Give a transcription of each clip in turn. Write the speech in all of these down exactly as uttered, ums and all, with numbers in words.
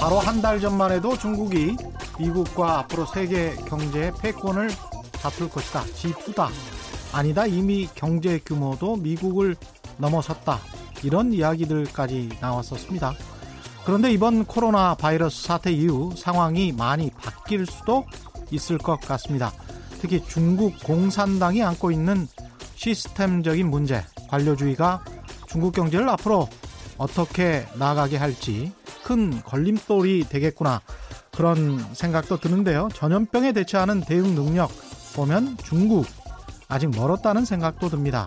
바로 한 달 전만 해도 중국이 미국과 앞으로 세계 경제의 패권을 다툴 것이다. 지 투다. 아니다. 이미 경제 규모도 미국을 넘어섰다. 이런 이야기들까지 나왔었습니다. 그런데 이번 코로나 바이러스 사태 이후 상황이 많이 바뀔 수도 있을 것 같습니다. 특히 중국 공산당이 안고 있는 시스템적인 문제, 관료주의가 중국 경제를 앞으로 어떻게 나아가게 할지 큰 걸림돌이 되겠구나, 그런 생각도 드는데요. 전염병에 대처하는 대응 능력 보면 중국 아직 멀었다는 생각도 듭니다.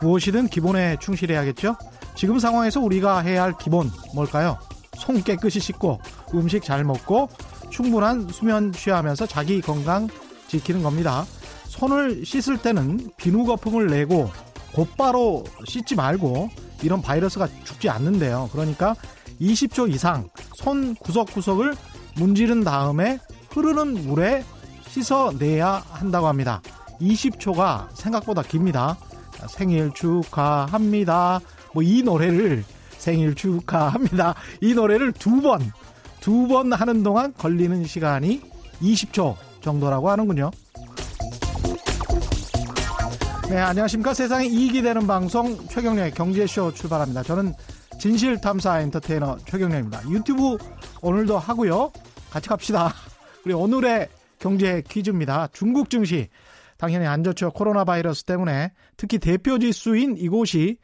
무엇이든 기본에 충실해야겠죠. 지금 상황에서 우리가 해야 할 기본 뭘까요? 손 깨끗이 씻고 음식 잘 먹고 충분한 수면 취하면서 자기 건강 지키는 겁니다. 손을 씻을 때는 비누 거품을 내고 곧바로 씻지 말고, 이런 바이러스가 죽지 않는데요. 그러니까 이십 초 이상 손 구석구석을 문지른 다음에 흐르는 물에 씻어내야 한다고 합니다. 이십 초가 생각보다 깁니다. 생일 축하합니다. 뭐 이 노래를 생일 축하합니다. 이 노래를 두 번, 두 번 하는 동안 걸리는 시간이 이십 초 정도라고 하는군요. 네, 안녕하십니까. 세상에 이익이 되는 방송 최경련의 경제쇼 출발합니다. 저는 진실탐사 엔터테이너 최경련입니다. 유튜브 오늘도 하고요. 같이 갑시다. 그리고 오늘의 경제 퀴즈입니다. 중국 증시 당연히 안 좋죠. 코로나 바이러스 때문에. 특히 대표지수인 이곳이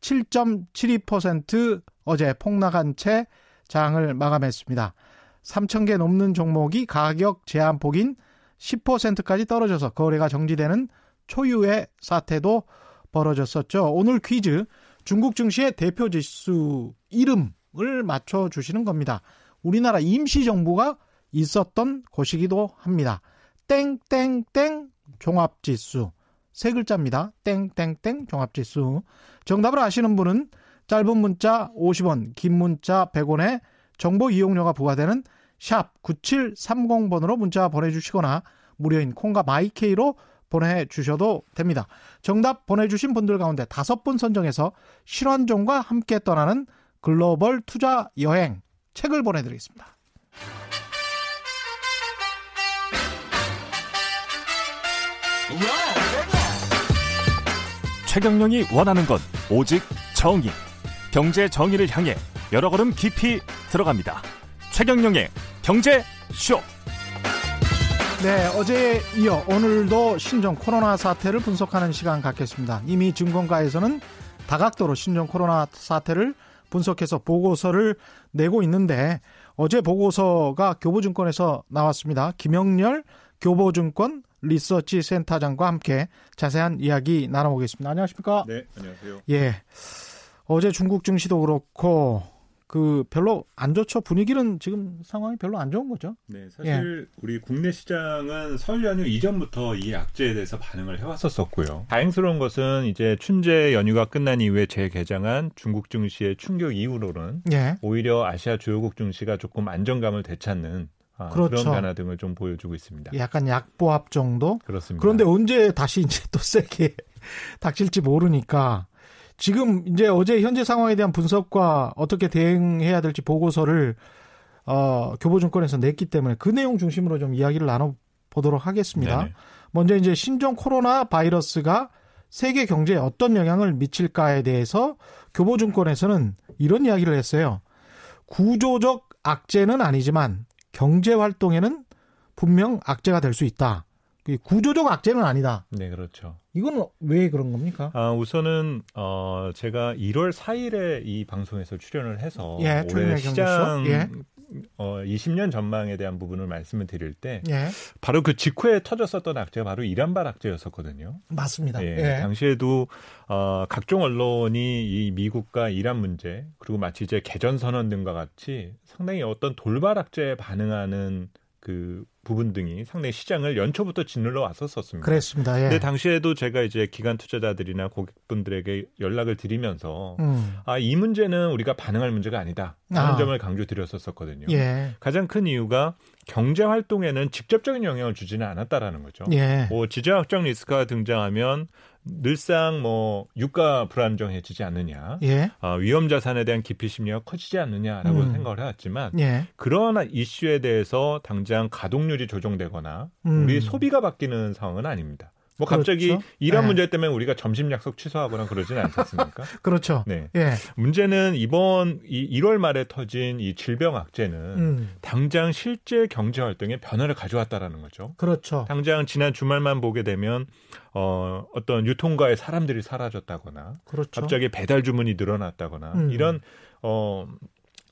칠 점 칠이 퍼센트 어제 폭락한 채 장을 마감했습니다. 삼천 개 넘는 종목이 가격 제한폭인 십 퍼센트까지 떨어져서 거래가 정지되는 초유의 사태도 벌어졌었죠. 오늘 퀴즈, 중국 증시의 대표지수 이름을 맞춰주시는 겁니다. 우리나라 임시정부가 있었던 곳이기도 합니다. 땡땡땡 종합지수, 세 글자입니다. 땡땡땡 종합지수. 정답을 아시는 분은 짧은 문자 오십 원, 긴 문자 백 원에 정보 이용료가 부과되는 샵 구칠삼공 번으로 문자 보내주시거나 무료인 콩과 마이케이로 보내주셔도 됩니다. 정답 보내주신 분들 가운데 다섯 분 선정해서 실환종과 함께 떠나는 글로벌 투자 여행 책을 보내드리겠습니다. 최경영이 원하는 건 오직 정의. 경제 정의를 향해 여러 걸음 깊이 들어갑니다. 최경영의 경제쇼. 네, 어제에 이어 오늘도 신종 코로나 사태를 분석하는 시간 갖겠습니다. 이미 증권가에서는 다각도로 신종 코로나 사태를 분석해서 보고서를 내고 있는데, 어제 보고서가 교보증권에서 나왔습니다. 김영렬 교보증권 리서치 센터장과 함께 자세한 이야기 나눠보겠습니다. 안녕하십니까? 네, 안녕하세요. 예, 어제 중국 증시도 그렇고 그 별로 안 좋죠. 분위기는 지금 상황이 별로 안 좋은 거죠. 네, 사실 예. 우리 국내 시장은 설 연휴 이전부터 이 악재에 대해서 반응을 해왔었었고요. 다행스러운 것은 이제 춘제 연휴가 끝난 이후에 재개장한 중국 증시의 충격 이후로는 예. 오히려 아시아 주요국 증시가 조금 안정감을 되찾는 아, 그렇죠. 그런 변화 등을 좀 보여주고 있습니다. 약간 약보합 정도? 그렇습니다. 그런데 언제 다시 이제 또 세게 닥칠지 모르니까. 지금 이제 어제 현재 상황에 대한 분석과 어떻게 대응해야 될지 보고서를 어, 교보증권에서 냈기 때문에 그 내용 중심으로 좀 이야기를 나눠보도록 하겠습니다. 네네. 먼저 이제 신종 코로나 바이러스가 세계 경제에 어떤 영향을 미칠까에 대해서 교보증권에서는 이런 이야기를 했어요. 구조적 악재는 아니지만 경제 활동에는 분명 악재가 될 수 있다. 구조적 악재는 아니다. 네, 그렇죠. 이건 왜 그런 겁니까? 아, 우선은 어, 제가 일월 사일에 이 방송에서 출연을 해서 예, 올해 시장 예. 어, 이십 년 전망에 대한 부분을 말씀을 드릴 때 예. 바로 그 직후에 터졌었던 악재가 바로 이란발 악재였었거든요. 맞습니다. 예, 예. 당시에도 어, 각종 언론이 이 미국과 이란 문제, 그리고 마치 이제 개전선언 등과 같이 상당히 어떤 돌발 악재에 반응하는 그 부분 등이 상당히 시장을 연초부터 짓눌러 왔었었습니다. 그랬습니다. 예. 근데 당시에도 제가 이제 기관 투자자들이나 고객분들에게 연락을 드리면서 음. 아, 이 문제는 우리가 반응할 문제가 아니다. 하는 아. 점을 강조드렸었거든요. 예. 가장 큰 이유가 경제 활동에는 직접적인 영향을 주지는 않았다라는 거죠. 예. 뭐 지정학적 리스크가 등장하면 늘상 뭐 유가 불안정해지지 않느냐, 예. 어, 위험 자산에 대한 기피 심리가 커지지 않느냐라고 음. 생각을 해왔지만 예. 그런 이슈에 대해서 당장 가동률이 조정되거나 음. 우리 소비가 바뀌는 상황은 아닙니다. 뭐 갑자기 그렇죠? 이런 네. 문제 때문에 우리가 점심 약속 취소하거나 그러진 않지 않습니까? 그렇죠. 네. 예. 문제는 이번 이 일월 말에 터진 이 질병 악재는 음. 당장 실제 경제 활동에 변화를 가져왔다라는 거죠. 그렇죠. 당장 지난 주말만 보게 되면 어, 어떤 유통가에 사람들이 사라졌다거나 그렇죠. 갑자기 배달 주문이 늘어났다거나 음. 이런 어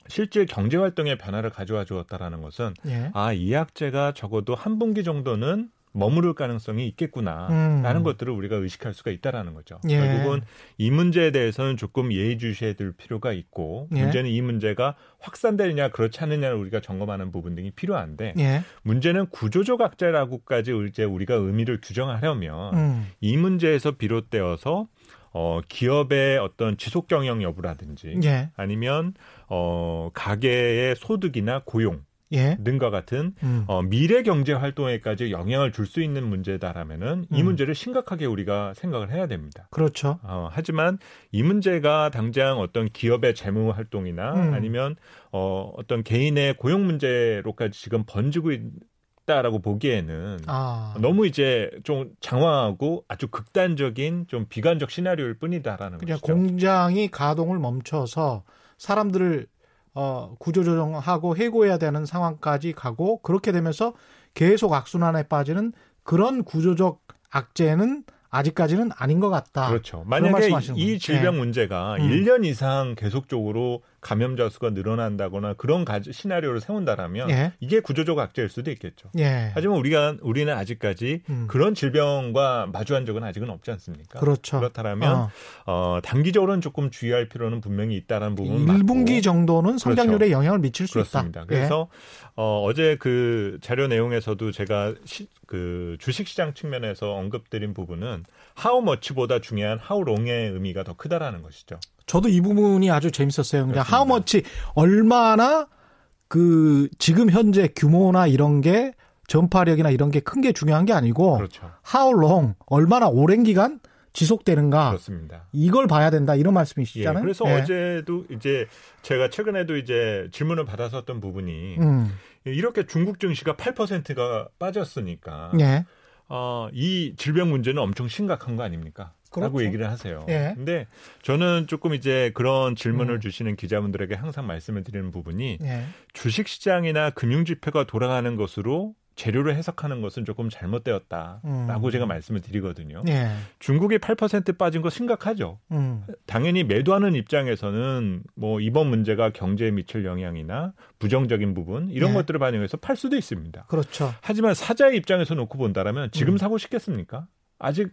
실제 경제 활동에 변화를 가져와 주었다라는 것은 예. 아, 이 악재가 적어도 한 분기 정도는 머무를 가능성이 있겠구나라는 음. 것들을 우리가 의식할 수가 있다라는 거죠. 예. 결국은 이 문제에 대해서는 조금 예의주시해 둘 필요가 있고 예. 문제는 이 문제가 확산되느냐 그렇지 않느냐를 우리가 점검하는 부분 등이 필요한데 예. 문제는 구조적 악재라고까지 이제 우리가 의미를 규정하려면 음. 이 문제에서 비롯되어서 어, 기업의 어떤 지속 경영 여부라든지 예. 아니면 어, 가계의 소득이나 고용 예. 등과 같은 음. 어, 미래 경제 활동에까지 영향을 줄 수 있는 문제다라면은 이 음. 문제를 심각하게 우리가 생각을 해야 됩니다. 그렇죠. 어, 하지만 이 문제가 당장 어떤 기업의 재무 활동이나 음. 아니면 어, 어떤 개인의 고용 문제로까지 지금 번지고 있 라고 보기에는 아. 너무 이제 좀 장황하고 아주 극단적인 좀 비관적 시나리오일 뿐이다라는 그냥 것이죠. 공장이 가동을 멈춰서 사람들을 어, 구조조정하고 해고해야 되는 상황까지 가고 그렇게 되면서 계속 악순환에 빠지는 그런 구조적 악재는 아직까지는 아닌 것 같다. 그렇죠. 만약에 이 질병 네. 문제가 음. 일 년 이상 계속적으로 감염자 수가 늘어난다거나 그런 가지, 시나리오를 세운다라면 예. 이게 구조적 악재일 수도 있겠죠. 예. 하지만 우리가, 우리는 아직까지 음. 그런 질병과 마주한 적은 아직은 없지 않습니까? 그렇죠. 그렇다면 어. 어, 단기적으로는 조금 주의할 필요는 분명히 있다는 부분은 맞고. 일 분기 정도는 성장률에 그렇죠. 영향을 미칠 수 그렇습니다. 있다. 그래서 예. 어, 어제 그 자료 내용에서도 제가 시, 그 주식시장 측면에서 언급드린 부분은 how much보다 중요한 how long의 의미가 더 크다라는 것이죠. 저도 이 부분이 아주 재밌었어요. 그냥 how much, 얼마나 그 지금 현재 규모나 이런 게 전파력이나 이런 게 큰 게 중요한 게 아니고 그렇죠. how long, 얼마나 오랜 기간 지속되는가. 그렇습니다. 이걸 봐야 된다 이런 말씀이시잖아요. 예, 그래서 예. 어제도 이제 제가 최근에도 이제 질문을 받아서 했던 부분이 음. 이렇게 중국 증시가 팔 퍼센트가 빠졌으니까 예. 어, 이 질병 문제는 엄청 심각한 거 아닙니까? 그렇죠. 라고 얘기를 하세요. 예. 근데 저는 조금 이제 그런 질문을 음. 주시는 기자분들에게 항상 말씀을 드리는 부분이 예. 주식시장이나 금융지표가 돌아가는 것으로 재료를 해석하는 것은 조금 잘못되었다라고 음. 제가 말씀을 드리거든요. 예. 중국이 팔 퍼센트 빠진 거 심각하죠. 음. 당연히 매도하는 입장에서는 뭐 이번 문제가 경제에 미칠 영향이나 부정적인 부분 이런 예. 것들을 반영해서 팔 수도 있습니다. 그렇죠. 하지만 사자의 입장에서 놓고 본다라면 지금 음. 사고 싶겠습니까? 아직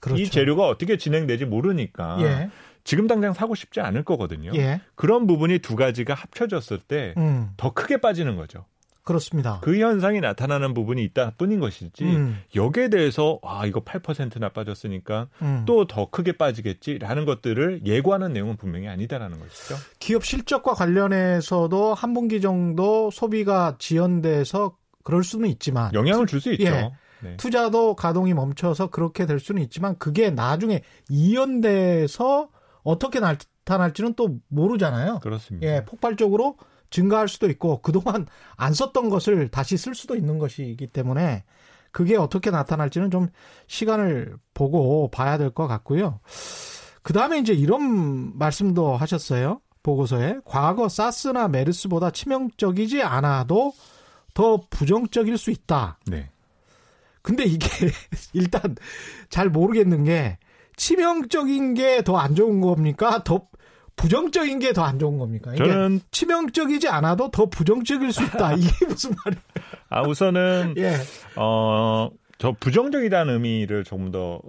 그렇죠. 이 재료가 어떻게 진행되지 모르니까 예. 지금 당장 사고 싶지 않을 거거든요. 예. 그런 부분이 두 가지가 합쳐졌을 때 더 음. 크게 빠지는 거죠. 그렇습니다. 그 현상이 나타나는 부분이 있다 뿐인 것이지 음. 여기에 대해서 아 이거 팔 퍼센트나 빠졌으니까 음. 또 더 크게 빠지겠지라는 것들을 예고하는 내용은 분명히 아니다라는 것이죠. 기업 실적과 관련해서도 한 분기 정도 소비가 지연돼서 그럴 수는 있지만 영향을 줄 수 있죠. 예. 네. 투자도 가동이 멈춰서 그렇게 될 수는 있지만 그게 나중에 이연돼서 어떻게 나타날지는 또 모르잖아요. 그렇습니다. 예, 폭발적으로 증가할 수도 있고 그동안 안 썼던 것을 다시 쓸 수도 있는 것이기 때문에 그게 어떻게 나타날지는 좀 시간을 보고 봐야 될 것 같고요. 그다음에 이제 이런 말씀도 하셨어요. 보고서에. 과거 사스나 메르스보다 치명적이지 않아도 더 부정적일 수 있다. 네. 근데 이게 일단 잘 모르겠는 게 치명적인 게 더 안 좋은 겁니까? 더 부정적인 게 더 안 좋은 겁니까? 이게 저는 치명적이지 않아도 더 부정적일 수 있다. 이게 무슨 말이에요? 아 우선은 예. 어, 저 부정적이라는 의미를 조금 더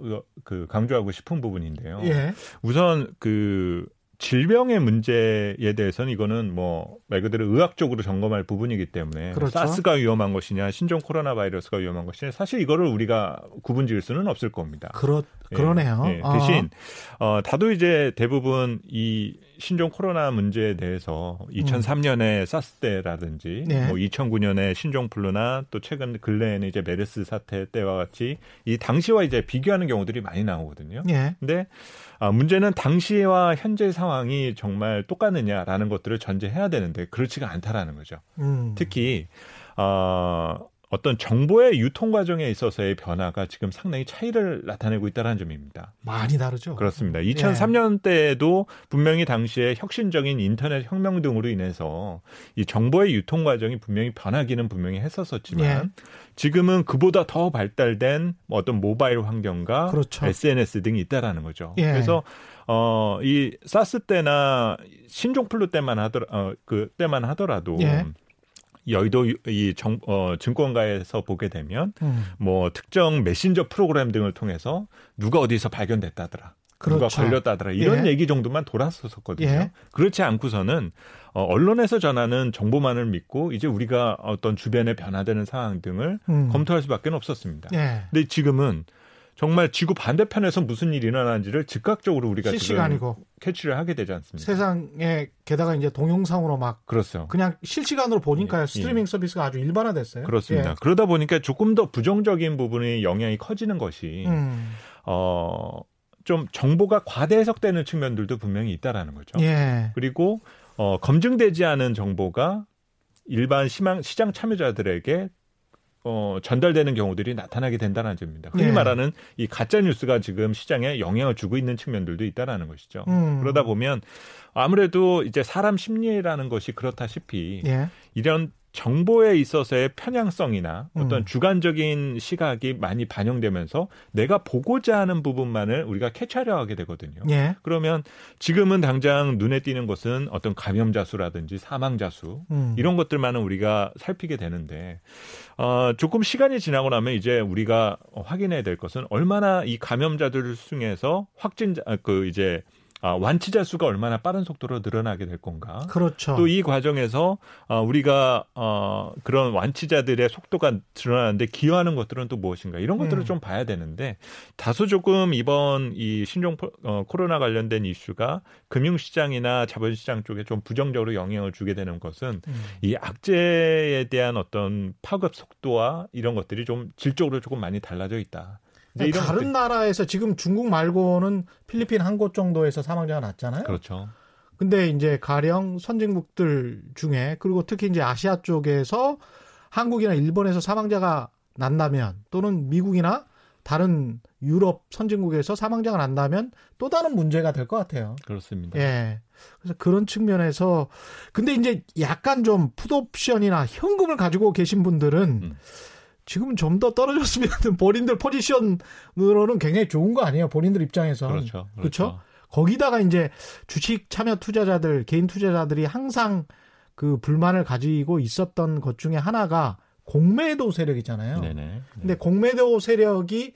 그 강조하고 싶은 부분인데요. 예. 우선 그 질병의 문제에 대해서는 이거는 뭐 말 그대로 의학적으로 점검할 부분이기 때문에 그렇죠. 사스가 위험한 것이냐 신종 코로나 바이러스가 위험한 것이냐 사실 이거를 우리가 구분 지을 수는 없을 겁니다. 그렇, 그러네요. 예, 예. 대신 아. 어, 다도 이제 대부분 이 신종 코로나 문제에 대해서 이천삼 년에 음. 사스 때라든지 네. 뭐 이천구 년에 신종 플루나 또 최근 근래에는 이제 메르스 사태 때와 같이 이 당시와 이제 비교하는 경우들이 많이 나오거든요. 네. 근데 아, 문제는 당시와 현재 상황이 정말 똑같느냐라는 것들을 전제해야 되는데 그렇지가 않다라는 거죠. 음. 특히 어, 어떤 정보의 유통 과정에 있어서의 변화가 지금 상당히 차이를 나타내고 있다는 점입니다. 많이 다르죠. 그렇습니다. 이천삼 년 때에도 분명히 당시에 혁신적인 인터넷 혁명 등으로 인해서 이 정보의 유통 과정이 분명히 변하기는 분명히 했었었지만 예. 지금은 그보다 더 발달된 어떤 모바일 환경과 그렇죠. 에스엔에스 등이 있다라는 거죠. 예. 그래서 어, 이 사스 때나 신종 플루 때만 하더라 어, 그 때만 하더라도. 예. 여의도 이 정, 어, 증권가에서 보게 되면 음. 뭐 특정 메신저 프로그램 등을 통해서 누가 어디서 발견됐다더라. 그렇죠. 누가 걸렸다더라. 이런 예. 얘기 정도만 돌았었거든요. 예. 그렇지 않고서는 어, 언론에서 전하는 정보만을 믿고 이제 우리가 어떤 주변에 변화되는 상황 등을 음. 검토할 수밖에 없었습니다. 예. 근데 지금은 정말 지구 반대편에서 무슨 일이 일어나는지를 즉각적으로 우리가 실시간이고 캐치를 하게 되지 않습니까? 세상에 게다가 이제 동영상으로 막 그렇죠. 그냥 실시간으로 보니까요. 예. 스트리밍 예. 서비스가 아주 일반화됐어요. 그렇습니다. 예. 그러다 보니까 조금 더 부정적인 부분의 영향이 커지는 것이 음. 어, 좀 정보가 과대 해석되는 측면들도 분명히 있다라는 거죠. 예. 그리고 어, 검증되지 않은 정보가 일반 시장, 시장 참여자들에게 어, 전달되는 경우들이 나타나게 된다는 점입니다. 흔히 네. 말하는 이 가짜 뉴스가 지금 시장에 영향을 주고 있는 측면들도 있다라는 것이죠. 음. 그러다 보면 아무래도 이제 사람 심리라는 것이 그렇다시피 네. 이런 정보에 있어서의 편향성이나 어떤 음. 주관적인 시각이 많이 반영되면서 내가 보고자 하는 부분만을 우리가 캐치하려 하게 되거든요. 예. 그러면 지금은 당장 눈에 띄는 것은 어떤 감염자 수라든지 사망자 수 음. 이런 것들만은 우리가 살피게 되는데 어, 조금 시간이 지나고 나면 이제 우리가 확인해야 될 것은 얼마나 이 감염자들 중에서 확진자 그 이제 아, 완치자 수가 얼마나 빠른 속도로 늘어나게 될 건가. 그렇죠. 또 이 과정에서 어, 우리가 어, 그런 완치자들의 속도가 늘어나는데 기여하는 것들은 또 무엇인가. 이런 것들을 음. 좀 봐야 되는데 다소 조금 이번 이 신종 어, 코로나 관련된 이슈가 금융시장이나 자본시장 쪽에 좀 부정적으로 영향을 주게 되는 것은 음. 이 악재에 대한 어떤 파급 속도와 이런 것들이 좀 질적으로 조금 많이 달라져 있다. 다른 나라에서 지금 중국 말고는 필리핀 한 곳 정도에서 사망자가 났잖아요. 그렇죠. 근데 이제 가령 선진국들 중에 그리고 특히 이제 아시아 쪽에서 한국이나 일본에서 사망자가 난다면 또는 미국이나 다른 유럽 선진국에서 사망자가 난다면 또 다른 문제가 될 것 같아요. 그렇습니다. 예. 그래서 그런 측면에서 근데 이제 약간 좀 풋옵션이나 현금을 가지고 계신 분들은 음. 지금 좀 더 떨어졌으면 본인들 포지션으로는 굉장히 좋은 거 아니에요. 본인들 입장에서는. 그렇죠. 그렇죠. 그렇죠? 거기다가 이제 주식 참여 투자자들, 개인 투자자들이 항상 그 불만을 가지고 있었던 것 중에 하나가 공매도 세력이잖아요. 네네. 네. 근데 공매도 세력이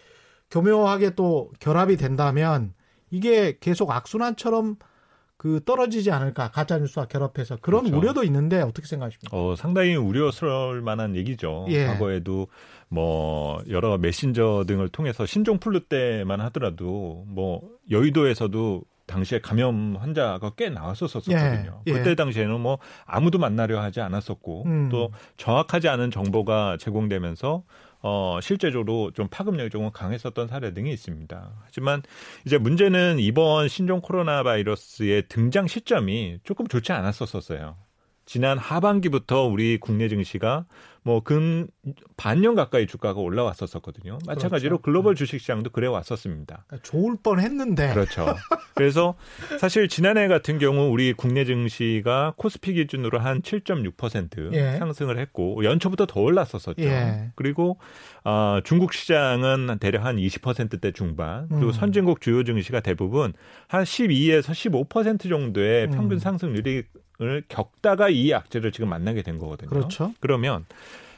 교묘하게 또 결합이 된다면 이게 계속 악순환처럼 그 떨어지지 않을까 가짜뉴스와 결합해서 그런 그렇죠. 우려도 있는데 어떻게 생각하십니까? 어, 상당히 우려스러울 만한 얘기죠. 예. 과거에도 뭐 여러 메신저 등을 통해서 신종 플루 때만 하더라도 뭐 여의도에서도 당시에 감염 환자가 꽤 나왔었었거든요. 예. 그때 당시에는 뭐 아무도 만나려 하지 않았었고 음. 또 정확하지 않은 정보가 제공되면서 어, 실제적으로 좀 파급력이 조금 강했었던 사례 등이 있습니다. 하지만 이제 문제는 이번 신종 코로나 바이러스의 등장 시점이 조금 좋지 않았었어요. 지난 하반기부터 우리 국내 증시가 뭐 근 반년 가까이 주가가 올라왔었거든요. 마찬가지로 그렇죠. 글로벌 주식시장도 그래 왔었습니다. 그러니까 좋을 뻔했는데. 그렇죠. 그래서 사실 지난해 같은 경우 우리 국내 증시가 코스피 기준으로 한 칠 점 육 퍼센트 예. 상승을 했고 연초부터 더 올랐었었죠. 예. 그리고 어, 중국 시장은 대략 한 이십 퍼센트대 중반 그리고 음. 선진국 주요 증시가 대부분 한 십이에서 십오 퍼센트 정도의 평균 음. 상승률이 을 겪다가 이 악재를 지금 만나게 된 거거든요. 그렇죠. 그러면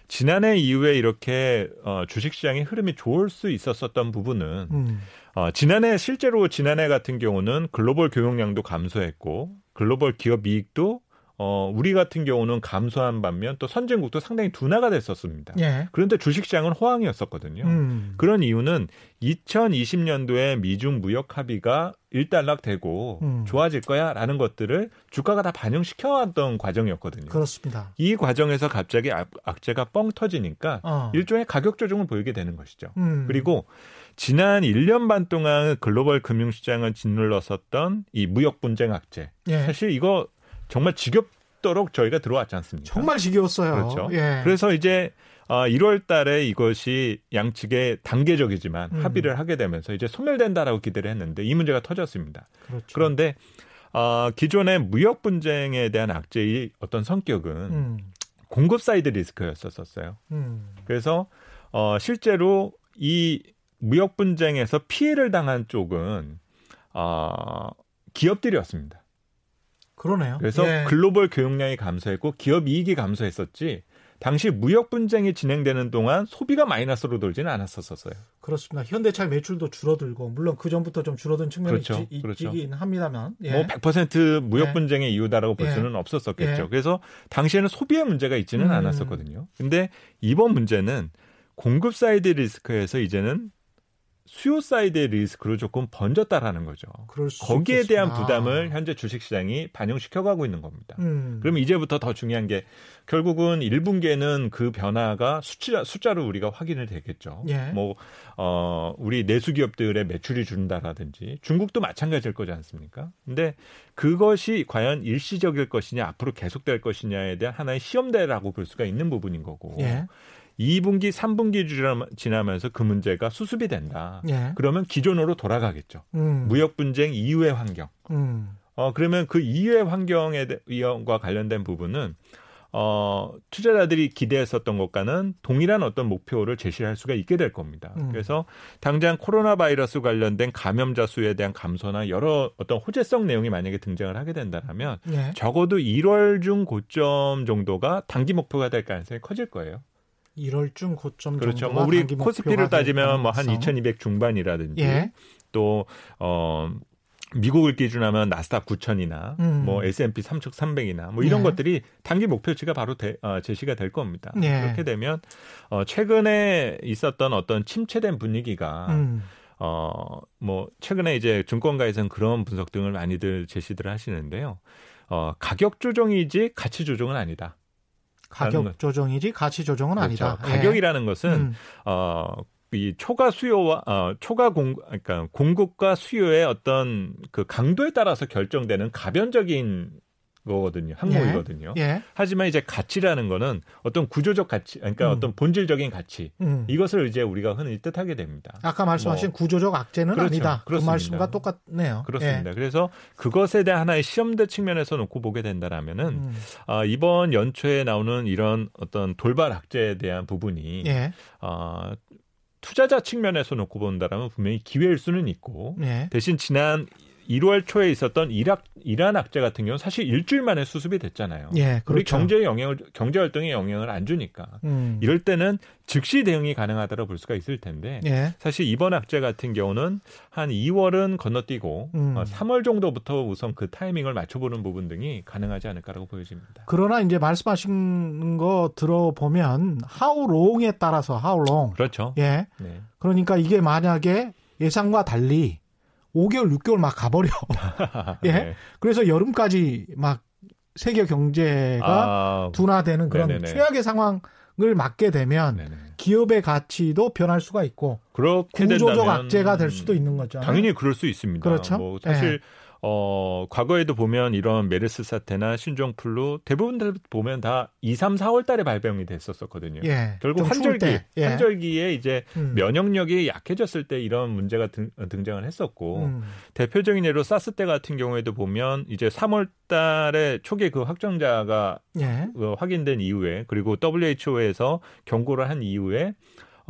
지난해 이후에 이렇게 어, 주식시장의 흐름이 좋을 수 있었었던 부분은 음. 어, 지난해 실제로 지난해 같은 경우는 글로벌 교역량도 감소했고 글로벌 기업 이익도 어, 우리 같은 경우는 감소한 반면 또 선진국도 상당히 둔화가 됐었습니다. 예. 그런데 주식시장은 호황이었었거든요. 음. 그런 이유는 이천이십 년도에 미중 무역 합의가 일단락되고 음. 좋아질 거야라는 것들을 주가가 다 반영시켜왔던 과정이었거든요. 그렇습니다. 이 과정에서 갑자기 악재가 뻥 터지니까 어. 일종의 가격 조정을 보이게 되는 것이죠. 음. 그리고 지난 일 년 반 동안 글로벌 금융시장을 짓눌렀었던 이 무역 분쟁 악재. 예. 사실 이거 정말 지겹도록 저희가 들어왔지 않습니까? 정말 지겨웠어요. 그렇죠. 예. 그래서 이제 일월 달에 이것이 양측의 단계적이지만 음. 합의를 하게 되면서 이제 소멸된다라고 기대를 했는데 이 문제가 터졌습니다. 그렇죠. 그런데 기존의 무역 분쟁에 대한 악재의 어떤 성격은 음. 공급 사이드 리스크였었어요. 음. 그래서 실제로 이 무역 분쟁에서 피해를 당한 쪽은 기업들이었습니다. 그러네요. 그래서 예. 글로벌 교역량이 감소했고 기업 이익이 감소했었지 당시 무역 분쟁이 진행되는 동안 소비가 마이너스로 돌지는 않았었어요. 그렇습니다. 현대차 매출도 줄어들고 물론 그 전부터 좀 줄어든 측면이 그렇죠. 있, 그렇죠. 있긴 합니다만. 예. 뭐 백 퍼센트 무역 분쟁의 예. 이유다라고 볼 수는 예. 없었었겠죠. 예. 그래서 당시에는 소비의 문제가 있지는 음. 않았었거든요. 근데 이번 문제는 공급 사이드 리스크에서 이제는 수요 사이드의 리스크로 조금 번졌다라는 거죠. 거기에 있겠구나. 대한 부담을 현재 주식시장이 반영시켜가고 있는 겁니다. 음. 그럼 이제부터 더 중요한 게 결국은 일 분기에는 그 변화가 숫자, 숫자로 우리가 확인을 되겠죠. 예. 뭐 어, 우리 내수기업들의 매출이 준다라든지 중국도 마찬가지일 거지 않습니까? 근데 그것이 과연 일시적일 것이냐 앞으로 계속될 것이냐에 대한 하나의 시험대라고 볼 수가 있는 부분인 거고 예. 이 분기, 삼 분기 지나면서 그 문제가 수습이 된다. 예. 그러면 기존으로 돌아가겠죠. 음. 무역 분쟁 이후의 환경. 음. 어, 그러면 그 이후의 환경에 대과 관련된 부분은 어, 투자자들이 기대했었던 것과는 동일한 어떤 목표를 제시할 수가 있게 될 겁니다. 음. 그래서 당장 코로나 바이러스 관련된 감염자 수에 대한 감소나 여러 어떤 호재성 내용이 만약에 등장을 하게 된다면 예. 적어도 일월 중 고점 정도가 단기 목표가 될 가능성이 커질 거예요. 일월쯤 고점 정도. 그렇죠. 뭐 우리 코스피를 따지면 뭐 한 이천이백 중반이라든지 예. 또 어, 미국을 기준하면 나스닥 구천이나 음. 뭐 에스 앤 피 삼천삼백이나 뭐 이런 예. 것들이 단기 목표치가 바로 대, 어, 제시가 될 겁니다. 예. 그렇게 되면 어, 최근에 있었던 어떤 침체된 분위기가 음. 어, 뭐 최근에 이제 증권가에서는 그런 분석 등을 많이들 제시들 하시는데요. 어, 가격 조정이지 가치 조정은 아니다. 가격 조정이지 가치 조정은 그렇죠. 아니다. 가격이라는 예. 것은 음. 어, 이 초과 수요와 어, 초과 공 그러니까 공급과 수요의 어떤 그 강도에 따라서 결정되는 가변적인 거거든요. 항목이거든요. 예. 예. 하지만 이제 가치라는 거는 어떤 구조적 가치, 그러니까 음. 어떤 본질적인 가치 음. 이것을 이제 우리가 흔히 뜻하게 됩니다. 아까 말씀하신 뭐, 구조적 악재는 그렇죠. 아니다. 그렇습니다. 그 말씀과 똑같네요. 그렇습니다. 예. 그래서 그것에 대한 하나의 시험대 측면에서 놓고 보게 된다라면은 음. 어, 이번 연초에 나오는 이런 어떤 돌발 악재에 대한 부분이 예. 어, 투자자 측면에서 놓고 본다라면 분명히 기회일 수는 있고 예. 대신 지난 일월 초에 있었던 이락, 이란 악재 같은 경우는 사실 일주일 만에 수습이 됐잖아요. 예, 그렇죠. 우리 경제에 영향을, 경제활동에 영향을 안 주니까. 음. 이럴 때는 즉시 대응이 가능하다고 볼 수가 있을 텐데 예. 사실 이번 악재 같은 경우는 한 이월은 건너뛰고 음. 삼월 정도부터 우선 그 타이밍을 맞춰보는 부분 등이 가능하지 않을까라고 보여집니다. 그러나 이제 말씀하신 거 들어보면 how long에 따라서 how long. 그렇죠. 예. 네. 그러니까 이게 만약에 예상과 달리 오 개월, 육 개월 막 가버려. 예. 네. 그래서 여름까지 막 세계 경제가 아, 둔화되는 그런 네네네. 최악의 상황을 맞게 되면 네네. 기업의 가치도 변할 수가 있고 그렇게 구조적 된다면, 악재가 될 수도 있는 거죠. 당연히 그럴 수 있습니다. 그렇죠. 뭐 사실 네. 어, 과거에도 보면 이런 메르스 사태나 신종 플루 대부분 다 보면 다 이, 삼, 사월 달에 발병이 됐었거든요. 예, 결국 환절기, 예. 환절기에 이제 음. 면역력이 약해졌을 때 이런 문제가 등, 등장을 했었고 음. 대표적인 예로 사스 때 같은 경우에도 보면 이제 삼월 달에 초기에 그 확정자가 예. 어, 확인된 이후에 그리고 더블유에이치오에서 경고를 한 이후에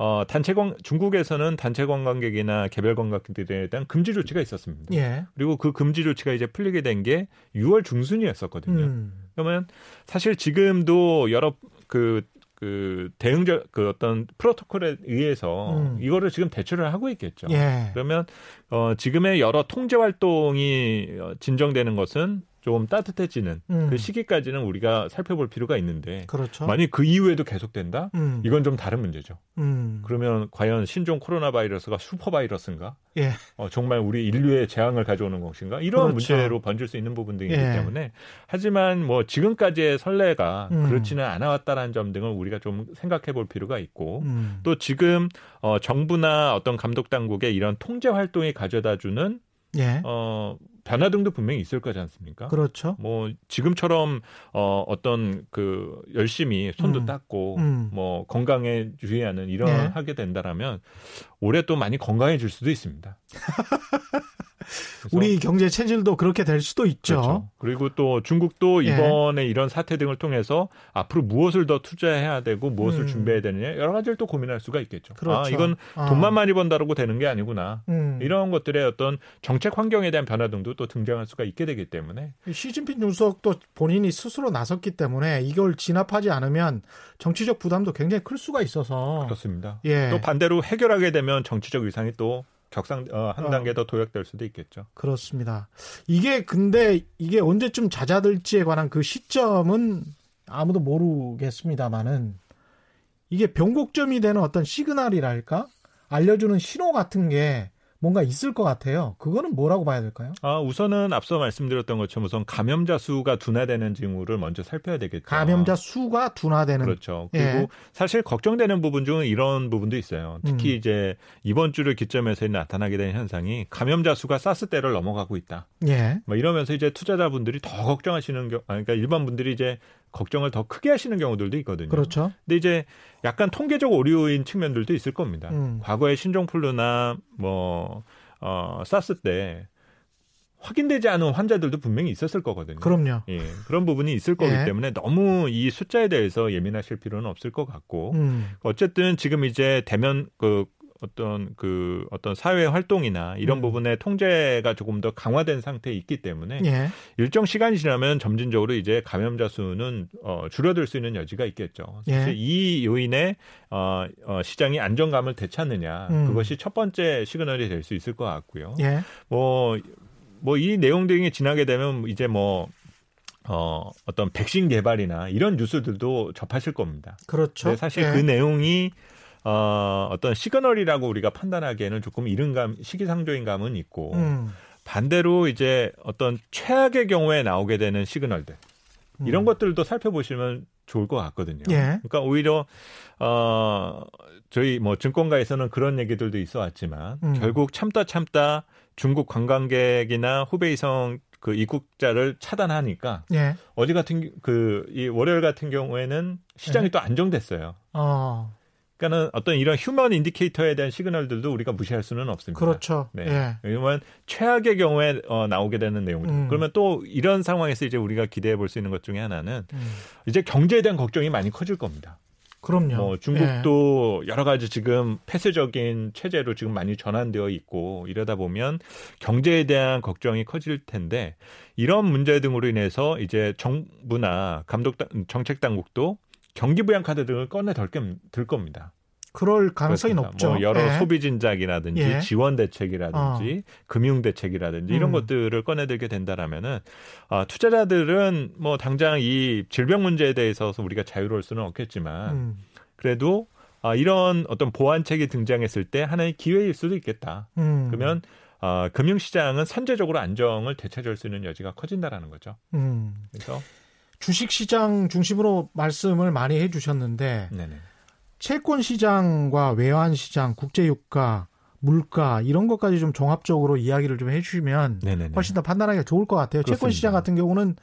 어, 단체 관, 중국에서는 단체 관광객이나 개별 관광객들에 대한 금지 조치가 있었습니다. 예. 그리고 그 금지 조치가 이제 풀리게 된 게 유월 중순이었었거든요. 음. 그러면 사실 지금도 여러 그, 그 대응적 그 어떤 프로토콜에 의해서 음. 이거를 지금 대처를 하고 있겠죠. 예. 그러면 어, 지금의 여러 통제 활동이 진정되는 것은 조금 따뜻해지는 음. 그 시기까지는 우리가 살펴볼 필요가 있는데 그렇죠. 만약 그 이후에도 계속된다? 음. 이건 좀 다른 문제죠. 음. 그러면 과연 신종 코로나 바이러스가 슈퍼 바이러스인가? 예. 어, 정말 우리 인류의 재앙을 가져오는 것인가? 이런 그렇죠. 문제로 번질 수 있는 부분 등이기 예. 때문에 하지만 뭐 지금까지의 선례가 음. 그렇지는 않아왔다는 점 등을 우리가 좀 생각해 볼 필요가 있고 음. 또 지금 어, 정부나 어떤 감독 당국의 이런 통제 활동이 가져다주는 예. 어, 변화 등도 분명히 있을 거지 않습니까? 그렇죠. 뭐 지금처럼 어, 어떤 그 열심히 손도 음. 닦고 음. 뭐 건강에 주의하는 이런 예. 하게 된다라면 올해 또 많이 건강해질 수도 있습니다. 우리 경제 체질도 그렇게 될 수도 있죠. 그렇죠. 그리고 또 중국도 이번에 예. 이런 사태 등을 통해서 앞으로 무엇을 더 투자해야 되고 무엇을 음. 준비해야 되느냐 여러 가지를 또 고민할 수가 있겠죠. 그렇죠. 아, 이건 아. 돈만 많이 번다라고 되는 게 아니구나. 음. 이런 것들의 어떤 정책 환경에 대한 변화 등도 또 등장할 수가 있게 되기 때문에. 시진핑 주석도 본인이 스스로 나섰기 때문에 이걸 진압하지 않으면 정치적 부담도 굉장히 클 수가 있어서. 그렇습니다. 예. 또 반대로 해결하게 되면 정치적 위상이 또. 격상 어, 한 단계 어. 더 도약될 수도 있겠죠. 그렇습니다. 이게 근데 이게 언제쯤 잦아들지에 관한 그 시점은 아무도 모르겠습니다만은 이게 변곡점이 되는 어떤 시그널이랄까? 알려주는 신호 같은 게 뭔가 있을 것 같아요. 그거는 뭐라고 봐야 될까요? 아, 우선은 앞서 말씀드렸던 것처럼 우선 감염자 수가 둔화되는 징후를 먼저 살펴야 되겠죠. 감염자 수가 둔화되는. 그렇죠. 그리고 예. 사실 걱정되는 부분 중은 이런 부분도 있어요. 특히 음. 이제 이번 주를 기점에서 나타나게 된 현상이 감염자 수가 사스 때를 넘어가고 있다. 예. 뭐 이러면서 이제 투자자분들이 더 걱정하시는 경우, 그러니까 일반 분들이 이제 걱정을 더 크게 하시는 경우들도 있거든요. 그렇죠. 근데 이제 약간 통계적 오류인 측면들도 있을 겁니다. 음. 과거에 신종 플루나 뭐 어, 사스 때 확인되지 않은 환자들도 분명히 있었을 거거든요. 그럼요. 예, 그런 부분이 있을 거기 예. 때문에 너무 이 숫자에 대해서 예민하실 필요는 없을 것 같고 음. 어쨌든 지금 이제 대면 그 어떤 그 어떤 사회 활동이나 이런 음. 부분에 통제가 조금 더 강화된 상태에 있기 때문에 예. 일정 시간이 지나면 점진적으로 이제 감염자 수는 어, 줄어들 수 있는 여지가 있겠죠. 사실 예. 이 요인에 어, 어, 시장이 안정감을 되찾느냐 음. 그것이 첫 번째 시그널이 될 수 있을 것 같고요. 예. 뭐 뭐 이 내용 등이 지나게 되면 이제 뭐 어, 어떤 백신 개발이나 이런 뉴스들도 접하실 겁니다. 그렇죠. 사실 예. 그 내용이 어, 어떤 시그널이라고 우리가 판단하기에는 조금 이른 감, 시기상조인 감은 있고, 음. 반대로 이제 어떤 최악의 경우에 나오게 되는 시그널들, 음. 이런 것들도 살펴보시면 좋을 것 같거든요. 예. 그러니까 오히려, 어, 저희 뭐 증권가에서는 그런 얘기들도 있어 왔지만, 음. 결국 참다 참다 중국 관광객이나 후베이성 그 입국자를 차단하니까 예. 어제 같은, 그, 이 월요일 같은 경우에는 시장이 예. 또 안정됐어요. 어. 그러니까는 어떤 이런 휴먼 인디케이터에 대한 시그널들도 우리가 무시할 수는 없습니다. 그렇죠. 네. 예. 왜냐하면 최악의 경우에 어, 나오게 되는 내용들. 음. 그러면 또 이런 상황에서 이제 우리가 기대해 볼 수 있는 것 중에 하나는 음. 이제 경제에 대한 걱정이 많이 커질 겁니다. 그럼요. 뭐 중국도 예. 여러 가지 지금 폐쇄적인 체제로 지금 많이 전환되어 있고 이러다 보면 경제에 대한 걱정이 커질 텐데 이런 문제 등으로 인해서 이제 정부나 감독 정책 당국도 경기부양 카드 등을 꺼내 덜, 들 겁니다. 그럴 가능성이 그렇습니다. 높죠. 뭐 여러 예. 소비 진작이라든지 예. 지원 대책이라든지 어. 금융 대책이라든지 음. 이런 것들을 꺼내들게 된다라면은 아, 투자자들은 뭐 당장 이 질병 문제에 대해서 우리가 자유로울 수는 없겠지만 음. 그래도 아, 이런 어떤 보완책이 등장했을 때 하나의 기회일 수도 있겠다. 음. 그러면 아, 금융시장은 선제적으로 안정을 되찾을 수 있는 여지가 커진다라는 거죠. 음. 그래서. 주식시장 중심으로 말씀을 많이 해주셨는데 채권시장과 외환시장, 국제유가, 물가 이런 것까지 좀 종합적으로 이야기를 좀 해주시면 네네네. 훨씬 더 판단하기가 좋을 것 같아요. 그렇습니다. 채권시장 같은 경우는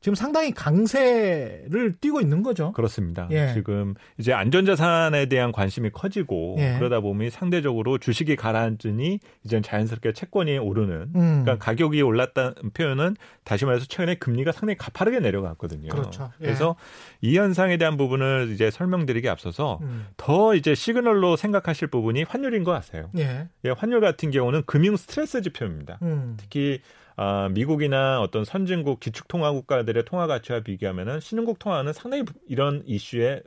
지금 상당히 강세를 띄고 있는 거죠. 그렇습니다. 예. 지금 이제 안전자산에 대한 관심이 커지고 예. 그러다 보면 상대적으로 주식이 가라앉으니 이제는 자연스럽게 채권이 오르는. 음. 그러니까 가격이 올랐다는 표현은 다시 말해서 최근에 금리가 상당히 가파르게 내려갔거든요. 그렇죠. 예. 그래서 이 현상에 대한 부분을 이제 설명드리기 앞서서 음. 더 이제 시그널로 생각하실 부분이 환율인 것 같아요. 예. 예, 환율 같은 경우는 금융 스트레스 지표입니다. 음. 특히 아, 미국이나 어떤 선진국 기축통화 국가들의 통화 가치와 비교하면은 신흥국 통화는 상당히 이런 이슈에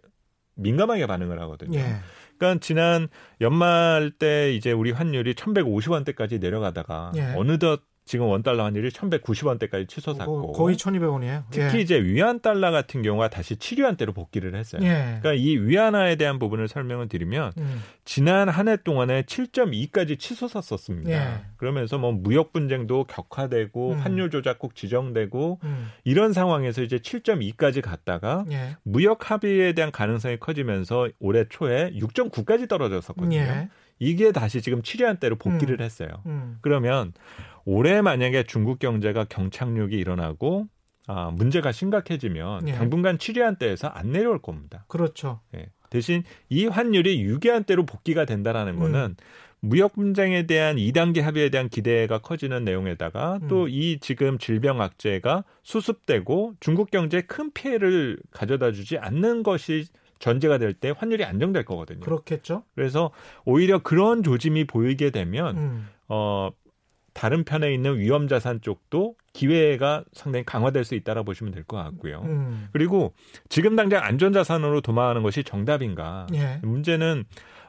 민감하게 반응을 하거든요. 예. 그러니까 지난 연말 때 이제 우리 환율이 천백오십 원대까지 내려가다가 예. 어느덧 지금 원달러 환율이 천백구십 원대까지 치솟았고. 거의 천이백 원이에요. 특히 예. 이제 위안 달러 같은 경우가 다시 칠 위안대로 복귀를 했어요. 예. 그러니까 이 위안화에 대한 부분을 설명을 드리면 음. 지난 한 해 동안에 칠 점 이까지 치솟았었습니다. 예. 그러면서 뭐 무역 분쟁도 격화되고 음. 환율 조작국 지정되고 음. 이런 상황에서 이제 칠 점 이까지 갔다가 예. 무역 합의에 대한 가능성이 커지면서 올해 초에 육 점 구까지 떨어졌었거든요. 예. 이게 다시 지금 칠 위안대로 복귀를 음. 했어요. 음. 그러면 올해 만약에 중국 경제가 경착륙이 일어나고 아, 문제가 심각해지면 예. 당분간 칠 위안대에서 안 내려올 겁니다. 그렇죠. 예. 대신 이 환율이 육 위안대로 복귀가 된다라는 거는 음. 무역 분쟁에 대한 이 단계 합의에 대한 기대가 커지는 내용에다가 음. 또 이 지금 질병 악재가 수습되고 중국 경제에 큰 피해를 가져다주지 않는 것이 전제가 될 때 환율이 안정될 거거든요. 그렇겠죠. 그래서 오히려 그런 조짐이 보이게 되면 음. 어, 다른 편에 있는 위험자산 쪽도 기회가 상당히 강화될 수 있다고 보시면 될 것 같고요. 음. 그리고 지금 당장 안전자산으로 도망하는 것이 정답인가. 예. 문제는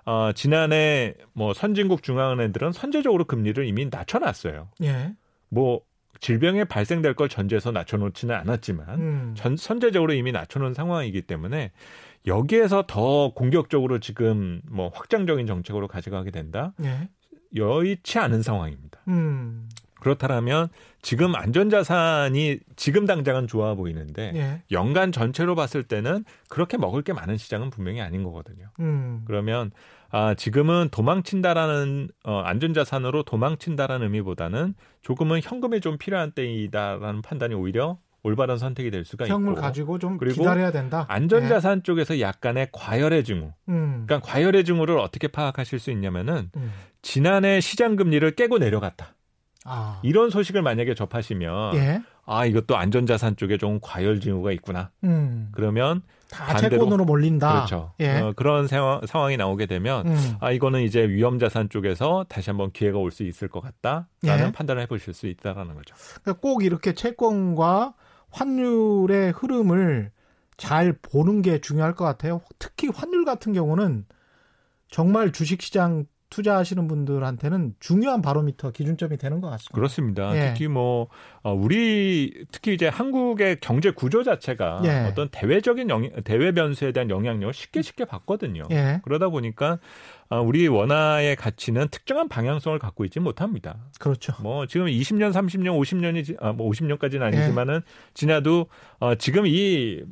어, 지난해 뭐 선진국 중앙은행들은 선제적으로 금리를 이미 낮춰놨어요. 예. 뭐 질병이 발생될 걸 전제해서 낮춰놓지는 않았지만 음. 전, 선제적으로 이미 낮춰놓은 상황이기 때문에 여기에서 더 공격적으로 지금 뭐 확장적인 정책으로 가져가게 된다? 예. 여의치 않은 상황입니다. 음. 그렇다면 지금 안전자산이 지금 당장은 좋아 보이는데 예. 연간 전체로 봤을 때는 그렇게 먹을 게 많은 시장은 분명히 아닌 거거든요. 음. 그러면 아, 지금은 도망친다라는 어, 안전자산으로 도망친다라는 의미보다는 조금은 현금이 좀 필요한 때이다라는 판단이 오히려 올바른 선택이 될 수가 있고. 현금을 가지고 좀 기다려야 된다. 안전자산 네. 쪽에서 약간의 과열의 징후. 음. 그러니까 과열의 징후를 어떻게 파악하실 수 있냐면은 음. 지난해 시장 금리를 깨고 내려갔다. 아. 이런 소식을 만약에 접하시면 예. 아 이것도 안전자산 쪽에 좀 과열 징후가 있구나. 음. 그러면 다 반대로 채권으로 몰린다. 그렇죠. 예. 어, 그런 상황, 상황이 나오게 되면 음. 아 이거는 이제 위험자산 쪽에서 다시 한번 기회가 올 수 있을 것 같다라는 예. 판단을 해보실 수 있다라는 거죠. 그러니까 꼭 이렇게 채권과 환율의 흐름을 잘 보는 게 중요할 것 같아요. 특히 환율 같은 경우는 정말 주식시장 투자하시는 분들한테는 중요한 바로미터 기준점이 되는 것 같습니다. 그렇습니다. 예. 특히 뭐 우리 특히 이제 한국의 경제 구조 자체가 예. 어떤 대외적인 영향, 대외 변수에 대한 영향력을 쉽게 쉽게 받거든요. 예. 그러다 보니까 우리 원화의 가치는 특정한 방향성을 갖고 있지 못합니다. 그렇죠. 뭐 지금 이십 년, 삼십 년, 오십 년이 아, 뭐 오십 년까지는 아니지만은 예. 지나도 어, 지금 이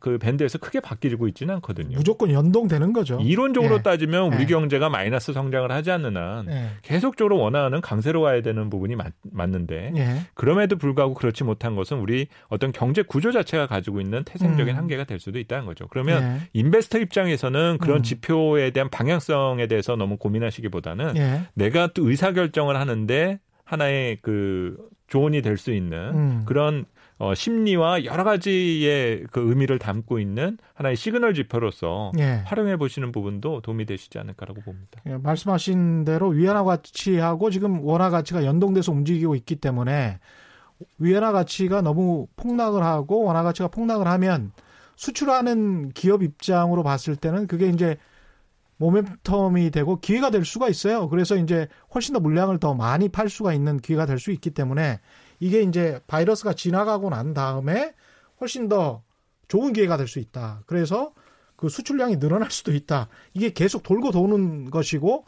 그 밴드에서 크게 바뀌고 있지는 않거든요. 무조건 연동되는 거죠. 이론적으로 예. 따지면 우리 예. 경제가 마이너스 성장을 하지 않는 한 예. 계속적으로 원하는 강세로 가야 되는 부분이 맞, 맞는데 예. 그럼에도 불구하고 그렇지 못한 것은 우리 어떤 경제 구조 자체가 가지고 있는 태생적인 음. 한계가 될 수도 있다는 거죠. 그러면 예. 인베스터 입장에서는 그런 음. 지표에 대한 방향성에 대해서 너무 고민하시기보다는 예. 내가 또 의사결정을 하는데 하나의 그 조언이 될 수 있는 음. 그런 어, 심리와 여러 가지의 그 의미를 담고 있는 하나의 시그널 지표로서 예. 활용해 보시는 부분도 도움이 되시지 않을까라고 봅니다. 예, 말씀하신 대로 위안화 가치하고 지금 원화 가치가 연동돼서 움직이고 있기 때문에 위안화 가치가 너무 폭락을 하고 원화 가치가 폭락을 하면 수출하는 기업 입장으로 봤을 때는 그게 이제 모멘텀이 되고 기회가 될 수가 있어요. 그래서 이제 훨씬 더 물량을 더 많이 팔 수가 있는 기회가 될 수 있기 때문에 이게 이제 바이러스가 지나가고 난 다음에 훨씬 더 좋은 기회가 될 수 있다. 그래서 그 수출량이 늘어날 수도 있다. 이게 계속 돌고 도는 것이고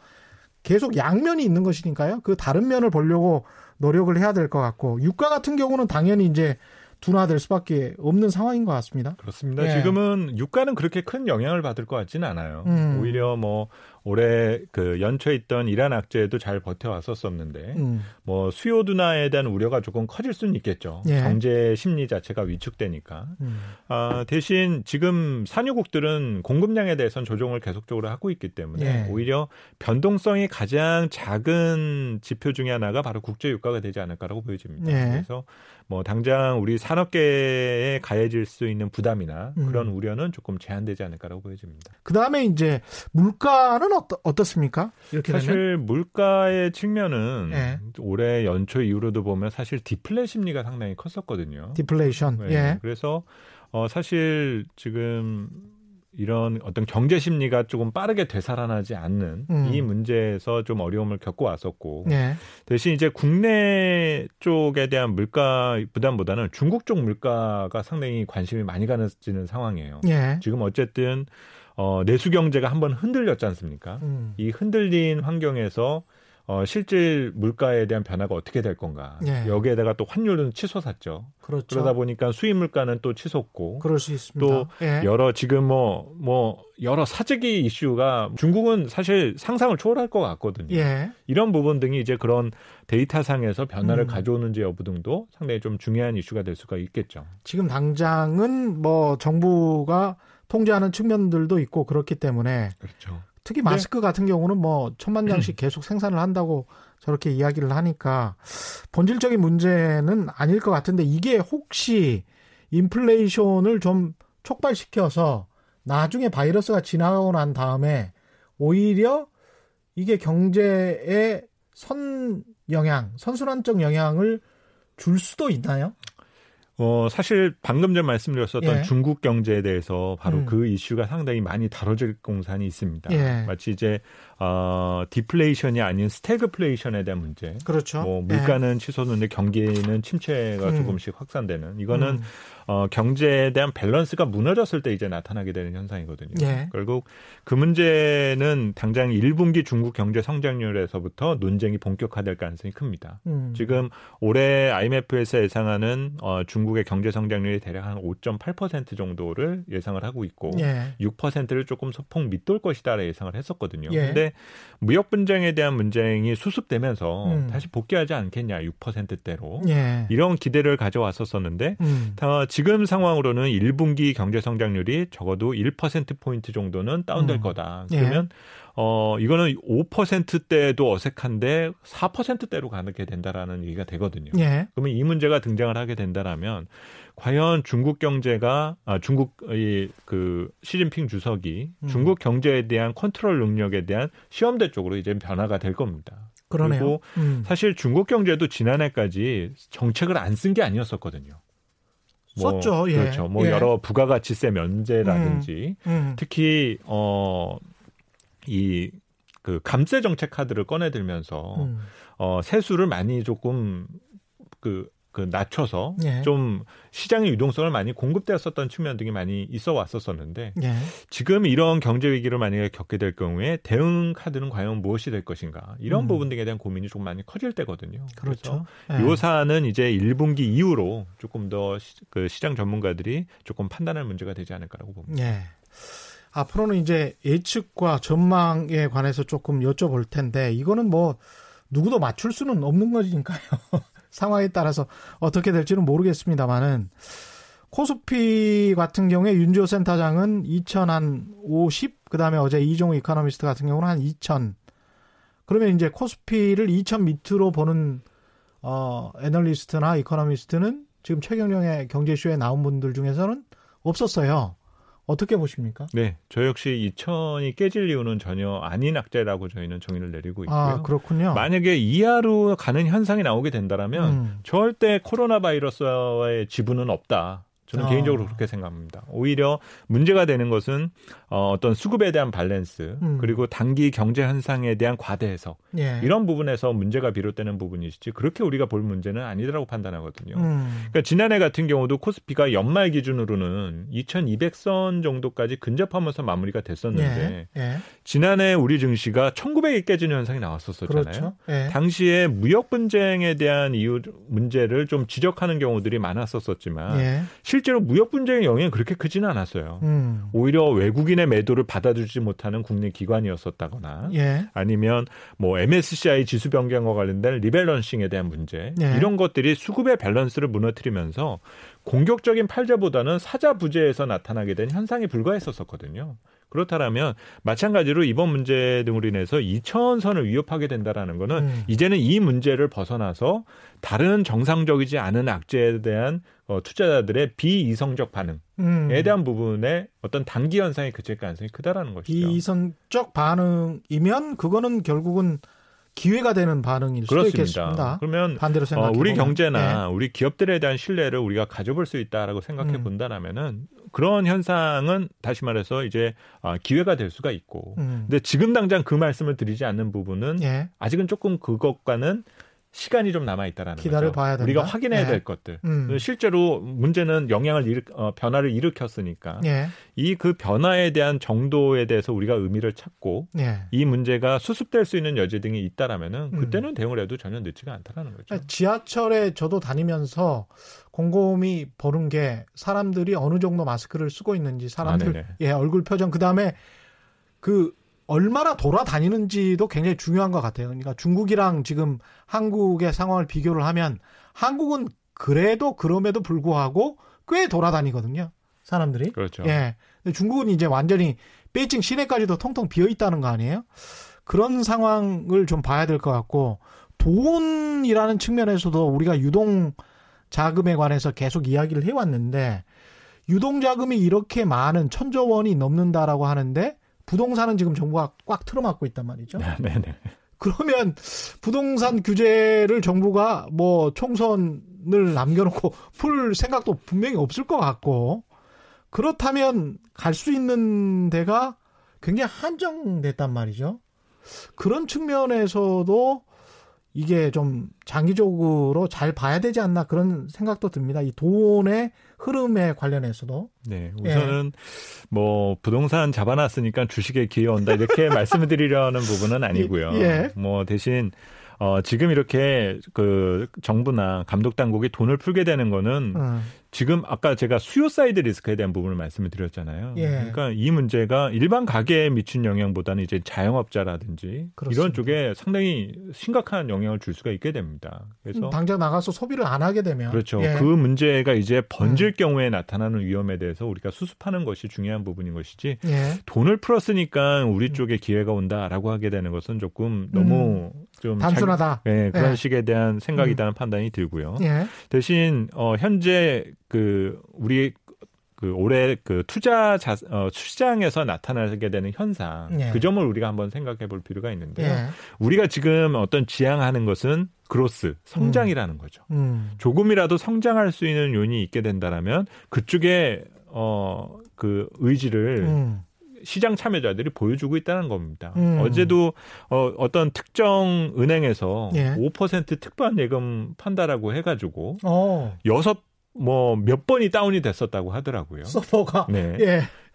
계속 양면이 있는 것이니까요. 그 다른 면을 보려고 노력을 해야 될 것 같고 유가 같은 경우는 당연히 이제 둔화될 수밖에 없는 상황인 것 같습니다. 그렇습니다. 예. 지금은 유가는 그렇게 큰 영향을 받을 것 같지는 않아요. 음. 오히려 뭐 올해 그 연초에 있던 이란 악재에도 잘 버텨왔었었는데 음. 뭐 수요 둔화에 대한 우려가 조금 커질 수는 있겠죠. 예. 경제 심리 자체가 위축되니까. 음. 아, 대신 지금 산유국들은 공급량에 대해서는 조정을 계속적으로 하고 있기 때문에 예. 오히려 변동성이 가장 작은 지표 중에 하나가 바로 국제 유가가 되지 않을까라고 보여집니다. 예. 그래서 뭐 당장 우리 산업계에 가해질 수 있는 부담이나 음. 그런 우려는 조금 제한되지 않을까라고 보여집니다. 그다음에 이제 물가는 어떠, 어떻습니까? 이렇게 사실 되면? 물가의 측면은 예. 올해 연초 이후로도 보면 사실 디플레 심리가 상당히 컸었거든요. 디플레이션. 네. 예. 그래서 어, 사실 지금 이런 어떤 경제 심리가 조금 빠르게 되살아나지 않는 음. 이 문제에서 좀 어려움을 겪고 왔었고 네. 대신 이제 국내 쪽에 대한 물가 부담보다는 중국 쪽 물가가 상당히 관심이 많이 가지는 상황이에요. 네. 지금 어쨌든 어, 내수 경제가 한번 흔들렸지 않습니까? 음. 이 흔들린 환경에서 어, 실질 물가에 대한 변화가 어떻게 될 건가. 예. 여기에다가 또 환율은 치솟았죠. 그렇죠. 그러다 보니까 수입 물가는 또 치솟고. 그럴 수 있습니다. 또 예. 여러 지금 뭐, 뭐 여러 사재기 이슈가 중국은 사실 상상을 초월할 것 같거든요. 예. 이런 부분 등이 이제 그런 데이터상에서 변화를 음. 가져오는지 여부 등도 상당히 좀 중요한 이슈가 될 수가 있겠죠. 지금 당장은 뭐 정부가 통제하는 측면들도 있고 그렇기 때문에. 그렇죠. 특히 마스크 네. 같은 경우는 뭐 천만 장씩 계속 생산을 한다고 저렇게 이야기를 하니까 본질적인 문제는 아닐 것 같은데 이게 혹시 인플레이션을 좀 촉발시켜서 나중에 바이러스가 지나고 난 다음에 오히려 이게 경제에 선 영향, 선순환적 영향을 줄 수도 있나요? 어, 사실 방금 전 말씀드렸었던 예. 중국 경제에 대해서 바로 음. 그 이슈가 상당히 많이 다뤄질 공산이 있습니다. 예. 마치 이제 어, 디플레이션이 아닌 스태그플레이션에 대한 문제. 그렇죠. 뭐, 물가는 예. 치솟는데 경기는 침체가 음. 조금씩 확산되는. 이거는 음. 어, 경제에 대한 밸런스가 무너졌을 때 이제 나타나게 되는 현상이거든요. 예. 결국 그 문제는 당장 일 분기 중국 경제 성장률에서부터 논쟁이 본격화될 가능성이 큽니다. 음. 지금 올해 아이엠에프에서 예상하는 어, 중국의 경제 성장률이 대략 한 오 점 팔 퍼센트 정도를 예상을 하고 있고 예. 육 퍼센트를 조금 소폭 밑돌 것이다라 예상을 했었거든요. 그런데 예. 무역 분쟁에 대한 문쟁이 수습되면서 음. 다시 복귀하지 않겠냐 육 퍼센트대로 예. 이런 기대를 가져왔었었는데 음. 다 지금 상황으로는 일 분기 경제 성장률이 적어도 일 퍼센트 포인트 정도는 다운될 음. 거다. 그러면 예. 어, 이거는 오 퍼센트대도 어색한데 사 퍼센트대로 가게 된다라는 얘기가 되거든요. 예. 그러면 이 문제가 등장을 하게 된다라면 과연 중국 경제가 아, 중국의 그 시진핑 주석이 음. 중국 경제에 대한 컨트롤 능력에 대한 시험대 쪽으로 이제 변화가 될 겁니다. 그러네요. 그리고 음. 사실 중국 경제도 지난해까지 정책을 안 쓴 게 아니었었거든요. 뭐, 썼죠. 예. 그렇죠. 뭐 예. 여러 부가가치세 면제라든지 음. 음. 특히 어. 이 그 감세 정책 카드를 꺼내들면서 음. 어, 세수를 많이 조금 그, 그 낮춰서 예. 좀 시장의 유동성을 많이 공급되었었던 측면 등이 많이 있어 왔었었는데 예. 지금 이런 경제 위기를 만약에 겪게 될 경우에 대응 카드는 과연 무엇이 될 것인가 이런 음. 부분 등에 대한 고민이 조금 많이 커질 때거든요. 그렇죠. 그래서 예. 이 사안은 이제 일 분기 이후로 조금 더 시, 그 시장 전문가들이 조금 판단할 문제가 되지 않을까라고 봅니다. 예. 앞으로는 이제 예측과 전망에 관해서 조금 여쭤볼 텐데 이거는 뭐 누구도 맞출 수는 없는 거니까요. 상황에 따라서 어떻게 될지는 모르겠습니다만은 코스피 같은 경우에 윤지호 센터장은 이천오십 그다음에 어제 이종우 이코노미스트 같은 경우는 한 이천 그러면 이제 코스피를 이천 밑으로 보는 어, 애널리스트나 이코노미스트는 지금 최경영의 경제쇼에 나온 분들 중에서는 없었어요. 어떻게 보십니까? 네, 저 역시 이천이 깨질 이유는 전혀 아닌 악재라고 저희는 정의를 내리고 있고요. 아, 그렇군요. 만약에 이하로 가는 현상이 나오게 된다면 음. 절대 코로나 바이러스의 지분은 없다. 저는 아. 개인적으로 그렇게 생각합니다. 오히려 문제가 되는 것은 어떤 수급에 대한 밸런스 음. 그리고 단기 경제 현상에 대한 과대 해석 예. 이런 부분에서 문제가 비롯되는 부분이시지 그렇게 우리가 볼 문제는 아니라고 판단하거든요. 음. 그러니까 지난해 같은 경우도 코스피가 연말 기준으로는 이천이백 선 정도까지 근접하면서 마무리가 됐었는데 예. 예. 지난해 우리 증시가 천구백이 깨지는 현상이 나왔었잖아요. 그렇죠. 예. 당시에 무역 분쟁에 대한 이유 문제를 좀 지적하는 경우들이 많았었지만 예. 실제로 무역 분쟁의 영향이 그렇게 크지는 않았어요. 음. 오히려 외국인의 매도를 받아주지 못하는 국내 기관이었었다거나 예. 아니면 뭐 엠에스씨아이 지수 변경과 관련된 리밸런싱에 대한 문제 예. 이런 것들이 수급의 밸런스를 무너뜨리면서 공격적인 팔자보다는 사자 부재에서 나타나게 된 현상이 불과했었거든요. 그렇다면 마찬가지로 이번 문제 등으로 인해서 이천 선을 위협하게 된다라는 거는 음. 이제는 이 문제를 벗어나서 다른 정상적이지 않은 악재에 대한 어, 투자자들의 비이성적 반응에 음. 대한 부분에 어떤 단기 현상이 그칠 가능성이 크다라는 것이죠. 비이성적 반응이면 그거는 결국은 기회가 되는 반응일 수도 그렇습니다. 있겠습니다. 그러면 반대로 어, 우리 경제나 네. 우리 기업들에 대한 신뢰를 우리가 가져볼 수 있다라고 생각해 음. 본다라면은 그런 현상은 다시 말해서 이제 기회가 될 수가 있고, 음. 근데 지금 당장 그 말씀을 드리지 않는 부분은 예. 아직은 조금 그것과는 시간이 좀 남아 있다라는 거죠. 기다려 봐야 된다. 우리가 확인해야 예. 될 것들. 음. 실제로 문제는 영향을 일, 어, 변화를 일으켰으니까 예. 이 그 변화에 대한 정도에 대해서 우리가 의미를 찾고 예. 이 문제가 수습될 수 있는 여지 등이 있다라면은 그때는 음. 대응을 해도 전혀 늦지가 않다라는 거죠. 지하철에 저도 다니면서 곰곰이 보는 게 사람들이 어느 정도 마스크를 쓰고 있는지, 사람들 아, 예, 얼굴 표정, 그다음에 그 얼마나 돌아다니는지도 굉장히 중요한 것 같아요. 그러니까 중국이랑 지금 한국의 상황을 비교를 하면 한국은 그래도 그럼에도 불구하고 꽤 돌아다니거든요, 사람들이. 그렇죠. 예. 근데 중국은 이제 완전히 베이징 시내까지도 통통 비어 있다는 거 아니에요? 그런 상황을 좀 봐야 될 것 같고, 돈이라는 측면에서도 우리가 유동 자금에 관해서 계속 이야기를 해왔는데, 유동 자금이 이렇게 많은 천조 원이 넘는다라고 하는데 부동산은 지금 정부가 꽉 틀어막고 있단 말이죠. 네, 네. 그러면 부동산 규제를 정부가 뭐 총선을 남겨놓고 풀 생각도 분명히 없을 것 같고, 그렇다면 갈 수 있는 데가 굉장히 한정됐단 말이죠. 그런 측면에서도 이게 좀 장기적으로 잘 봐야 되지 않나 그런 생각도 듭니다. 이 돈의 흐름에 관련해서도. 네, 우선은 예. 뭐 부동산 잡아놨으니까 주식에 기회 온다 이렇게 말씀드리려는 부분은 아니고요. 예. 뭐 대신 어, 지금 이렇게 그 정부나 감독 당국이 돈을 풀게 되는 거는 음. 지금 아까 제가 수요 사이드 리스크에 대한 부분을 말씀을 드렸잖아요. 예. 그러니까 이 문제가 일반 가게에 미친 영향보다는 이제 자영업자라든지 그렇습니다. 이런 쪽에 상당히 심각한 영향을 줄 수가 있게 됩니다. 그래서 당장 나가서 소비를 안 하게 되면 그렇죠. 예. 그 문제가 이제 번질 음. 경우에 나타나는 위험에 대해서 우리가 수습하는 것이 중요한 부분인 것이지 예. 돈을 풀었으니까 우리 쪽에 기회가 온다라고 하게 되는 것은 조금 너무 음. 좀 단순하다. 자, 네, 그런 예. 식에 대한 생각이라는 음. 판단이 들고요. 예. 대신 어, 현재 그 우리 그 올해 그 투자 자, 어, 시장에서 나타나게 되는 현상 예. 그 점을 우리가 한번 생각해 볼 필요가 있는데 예. 우리가 지금 어떤 지향하는 것은 그로스 성장이라는 음. 거죠. 음. 조금이라도 성장할 수 있는 요인이 있게 된다라면 그쪽에 어, 그 의지를 음. 시장 참여자들이 보여주고 있다는 겁니다. 음. 어제도 어, 어떤 특정 은행에서 예. 오 퍼센트 특판 예금 판다라고 해가지고 여섯 뭐 몇 번이 다운이 됐었다고 하더라고요. 서버가. 네. 예.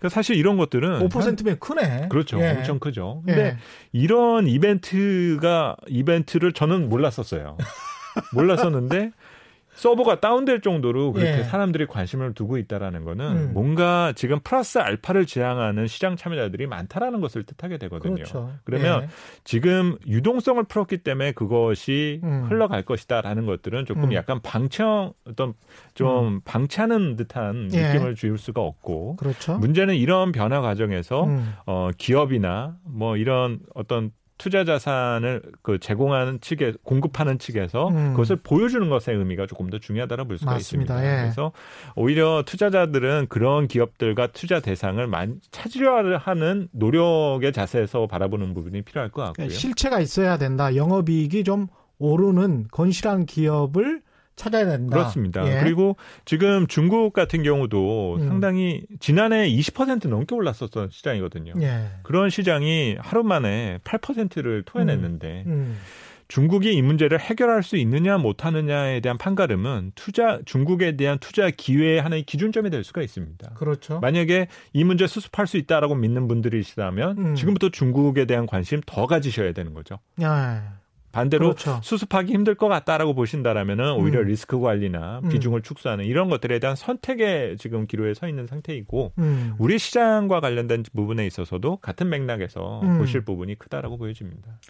그러니까 사실 이런 것들은 오 퍼센트면 크네. 그렇죠. 예. 엄청 크죠. 근데 예. 이런 이벤트가 이벤트를 저는 몰랐었어요. 몰랐었는데 서버가 다운될 정도로 그렇게 예. 사람들이 관심을 두고 있다라는 거는 음. 뭔가 지금 플러스 알파를 지향하는 시장 참여자들이 많다라는 것을 뜻하게 되거든요. 그렇죠. 그러면 예. 지금 유동성을 풀었기 때문에 그것이 음. 흘러갈 것이다라는 것들은 조금 음. 약간 방청 어떤 좀 음. 방치하는 듯한 예. 느낌을 줄 수가 없고 그렇죠. 문제는 이런 변화 과정에서 음. 어, 기업이나 뭐 이런 어떤 투자 자산을 그 제공하는 측에 공급하는 측에서 음. 그것을 보여주는 것의 의미가 조금 더 중요하다라고 볼 수가 맞습니다. 있습니다. 예. 그래서 오히려 투자자들은 그런 기업들과 투자 대상을 많이 찾으려 하는 노력의 자세에서 바라보는 부분이 필요할 것 같고요. 실체가 있어야 된다. 영업이익이 좀 오르는 건실한 기업을 찾아야 된다. 그렇습니다. 예. 그리고 지금 중국 같은 경우도 음. 상당히 지난해 이십 퍼센트 넘게 올랐었던 시장이거든요. 예. 그런 시장이 하루 만에 팔 퍼센트를 토해냈는데 음. 음. 중국이 이 문제를 해결할 수 있느냐 못하느냐에 대한 판가름은 투자 중국에 대한 투자 기회의 하나의 기준점이 될 수가 있습니다. 그렇죠. 만약에 이 문제 수습할 수 있다라고 믿는 분들이시다면 음. 지금부터 중국에 대한 관심 더 가지셔야 되는 거죠. 네. 예. 반대로 그렇죠. 수습하기 힘들 것 같다라고 보신다라면은 오히려 음. 리스크 관리나 음. 비중을 축소하는 이런 것들에 대한 선택에 지금 기로에 서 있는 상태이고 음. 우리 시장과 관련된 부분에 있어서도 같은 맥락에서 음. 보실 부분이 크다라고 보여집니다.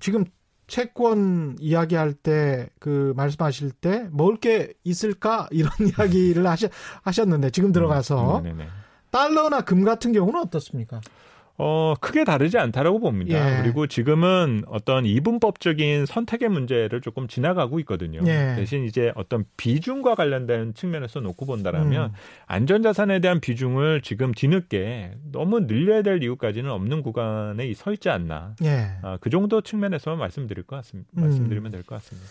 지금 채권 이야기할 때 그 말씀하실 때 먹을 게 있을까 이런 이야기를 하셨, 하셨는데 지금 들어가서 음. 네네네. 달러나 금 같은 경우는 어떻습니까? 어, 크게 다르지 않다라고 봅니다. 예. 그리고 지금은 어떤 이분법적인 선택의 문제를 조금 지나가고 있거든요. 예. 대신 이제 어떤 비중과 관련된 측면에서 놓고 본다라면 음. 안전자산에 대한 비중을 지금 뒤늦게 너무 늘려야 될 이유까지는 없는 구간에 서 있지 않나. 예. 아, 그 정도 측면에서 말씀드릴 것 같습니다. 음. 말씀드리면 될 것 같습니다.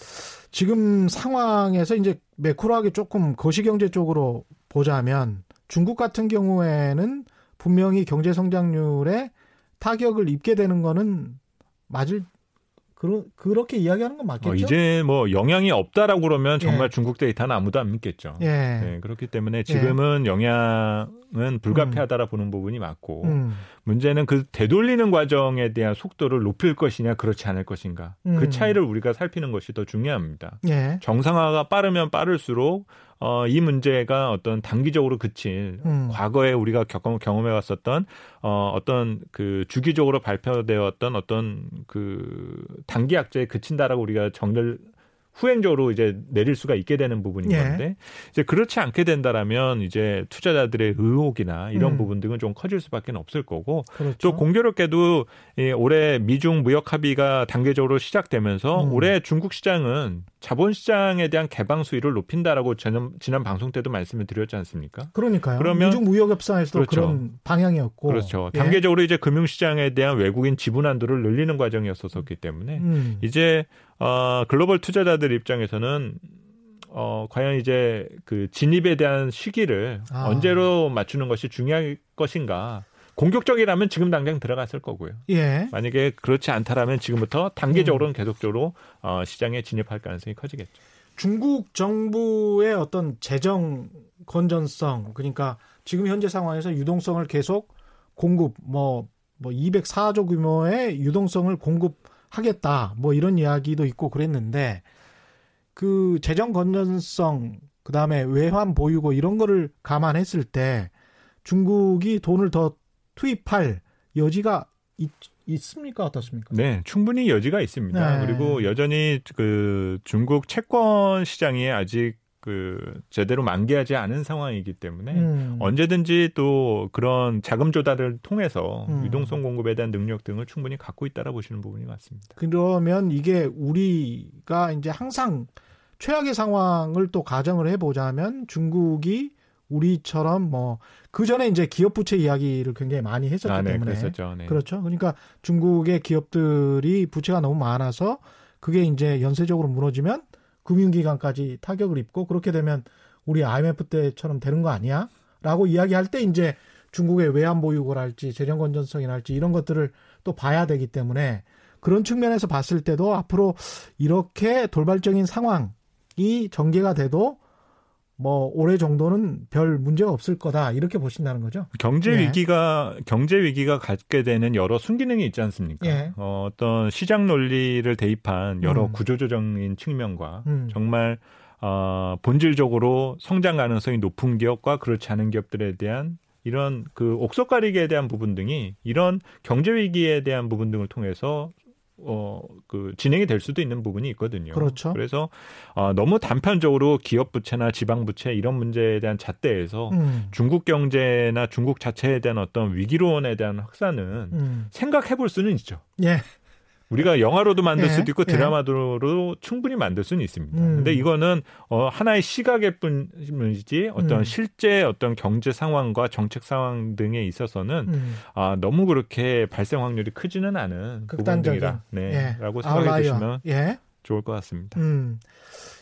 지금 상황에서 이제 매크로하게 조금 거시경제 쪽으로 보자면 중국 같은 경우에는 분명히 경제 성장률에 타격을 입게 되는 거는 맞을 그러, 그렇게 이야기하는 건 맞겠죠? 어, 이제 뭐 영향이 없다라고 그러면 정말 예. 중국 데이터는 아무도 안 믿겠죠. 예. 네, 그렇기 때문에 지금은 예. 영향은 불가피하다라 보는 부분이 맞고 음. 문제는 그 되돌리는 과정에 대한 속도를 높일 것이냐 그렇지 않을 것인가. 음. 그 차이를 우리가 살피는 것이 더 중요합니다. 예. 정상화가 빠르면 빠를수록 어, 이 문제가 어떤 단기적으로 그친 음. 과거에 우리가 겪어, 경험해왔었던 어, 어떤 그 주기적으로 발표되었던 어떤 그 단기 약자에 그친다라고 우리가 정리를 후행적으로 이제 내릴 수가 있게 되는 부분인 건데 예. 이제 그렇지 않게 된다라면 이제 투자자들의 의혹이나 이런 음. 부분 등은 좀 커질 수밖에 없을 거고 그렇죠. 또 공교롭게도 예, 올해 미중 무역 합의가 단계적으로 시작되면서 음. 올해 중국 시장은 자본 시장에 대한 개방 수위를 높인다라고 지난, 지난 방송 때도 말씀을 드렸지 않습니까? 그러니까요. 그러면 미중 무역 협상에서도 그렇죠. 그런 방향이었고 그렇죠. 예. 단계적으로 이제 금융 시장에 대한 외국인 지분 한도를 늘리는 과정이었었기 때문에 음. 이제 어, 글로벌 투자자들 입장에서는 어, 과연 이제 그 진입에 대한 시기를 아. 언제로 맞추는 것이 중요할 것인가? 공격적이라면 지금 당장 들어갔을 거고요. 예. 만약에 그렇지 않다라면 지금부터 단계적으로는 음. 계속적으로 어, 시장에 진입할 가능성이 커지겠죠. 중국 정부의 어떤 재정 건전성, 그러니까 지금 현재 상황에서 유동성을 계속 공급, 뭐, 뭐 이백사조 규모의 유동성을 공급 하겠다. 뭐 이런 이야기도 있고 그랬는데 그 재정 건전성 그다음에 외환 보유고 이런 거를 감안했을 때 중국이 돈을 더 투입할 여지가 있, 있습니까? 어떻습니까? 네, 충분히 여지가 있습니다. 네. 그리고 여전히 그 중국 채권 시장이 아직 그 제대로 만개하지 않은 상황이기 때문에 음. 언제든지 또 그런 자금 조달을 통해서 음. 유동성 공급에 대한 능력 등을 충분히 갖고 있다라 보시는 부분이 맞습니다. 그러면 이게 우리가 이제 항상 최악의 상황을 또 가정을 해보자면 중국이 우리처럼 뭐 그 전에 이제 기업 부채 이야기를 굉장히 많이 했었기 아, 네, 때문에 그랬었죠. 네. 그렇죠. 그러니까 중국의 기업들이 부채가 너무 많아서 그게 이제 연쇄적으로 무너지면 금융기관까지 타격을 입고 그렇게 되면 우리 아이엠에프 때처럼 되는 거 아니야? 라고 이야기할 때 이제 중국의 외환보유고랄지 재정건전성이랄지 이런 것들을 또 봐야 되기 때문에 그런 측면에서 봤을 때도 앞으로 이렇게 돌발적인 상황이 전개가 돼도 뭐 올해 정도는 별 문제가 없을 거다 이렇게 보신다는 거죠? 경제 위기가 네. 경제 위기가 갖게 되는 여러 순기능이 있지 않습니까? 네. 어, 어떤 시장 논리를 대입한 여러 음. 구조조정인 측면과 음. 정말 어, 본질적으로 성장 가능성이 높은 기업과 그렇지 않은 기업들에 대한 이런 그 옥석 가리기에 대한 부분 등이 이런 경제 위기에 대한 부분 등을 통해서 어, 그, 진행이 될 수도 있는 부분이 있거든요. 그렇죠. 그래서, 어, 너무 단편적으로 기업 부채나 지방 부채 이런 문제에 대한 잣대에서 음. 중국 경제나 중국 자체에 대한 어떤 위기론에 대한 확산은 음. 생각해 볼 수는 있죠. 예. 우리가 영화로도 만들 수도 있고 예. 드라마로 예. 충분히 만들 수는 있습니다. 음. 근데 이거는 어, 하나의 시각일 뿐이지 어떤 음. 실제 어떤 경제 상황과 정책 상황 등에 있어서는 음. 아, 너무 그렇게 발생 확률이 크지는 않은 극단적인 부분이라, 네, 예. 라고 생각해 주시면 예. 좋을 것 같습니다. 음.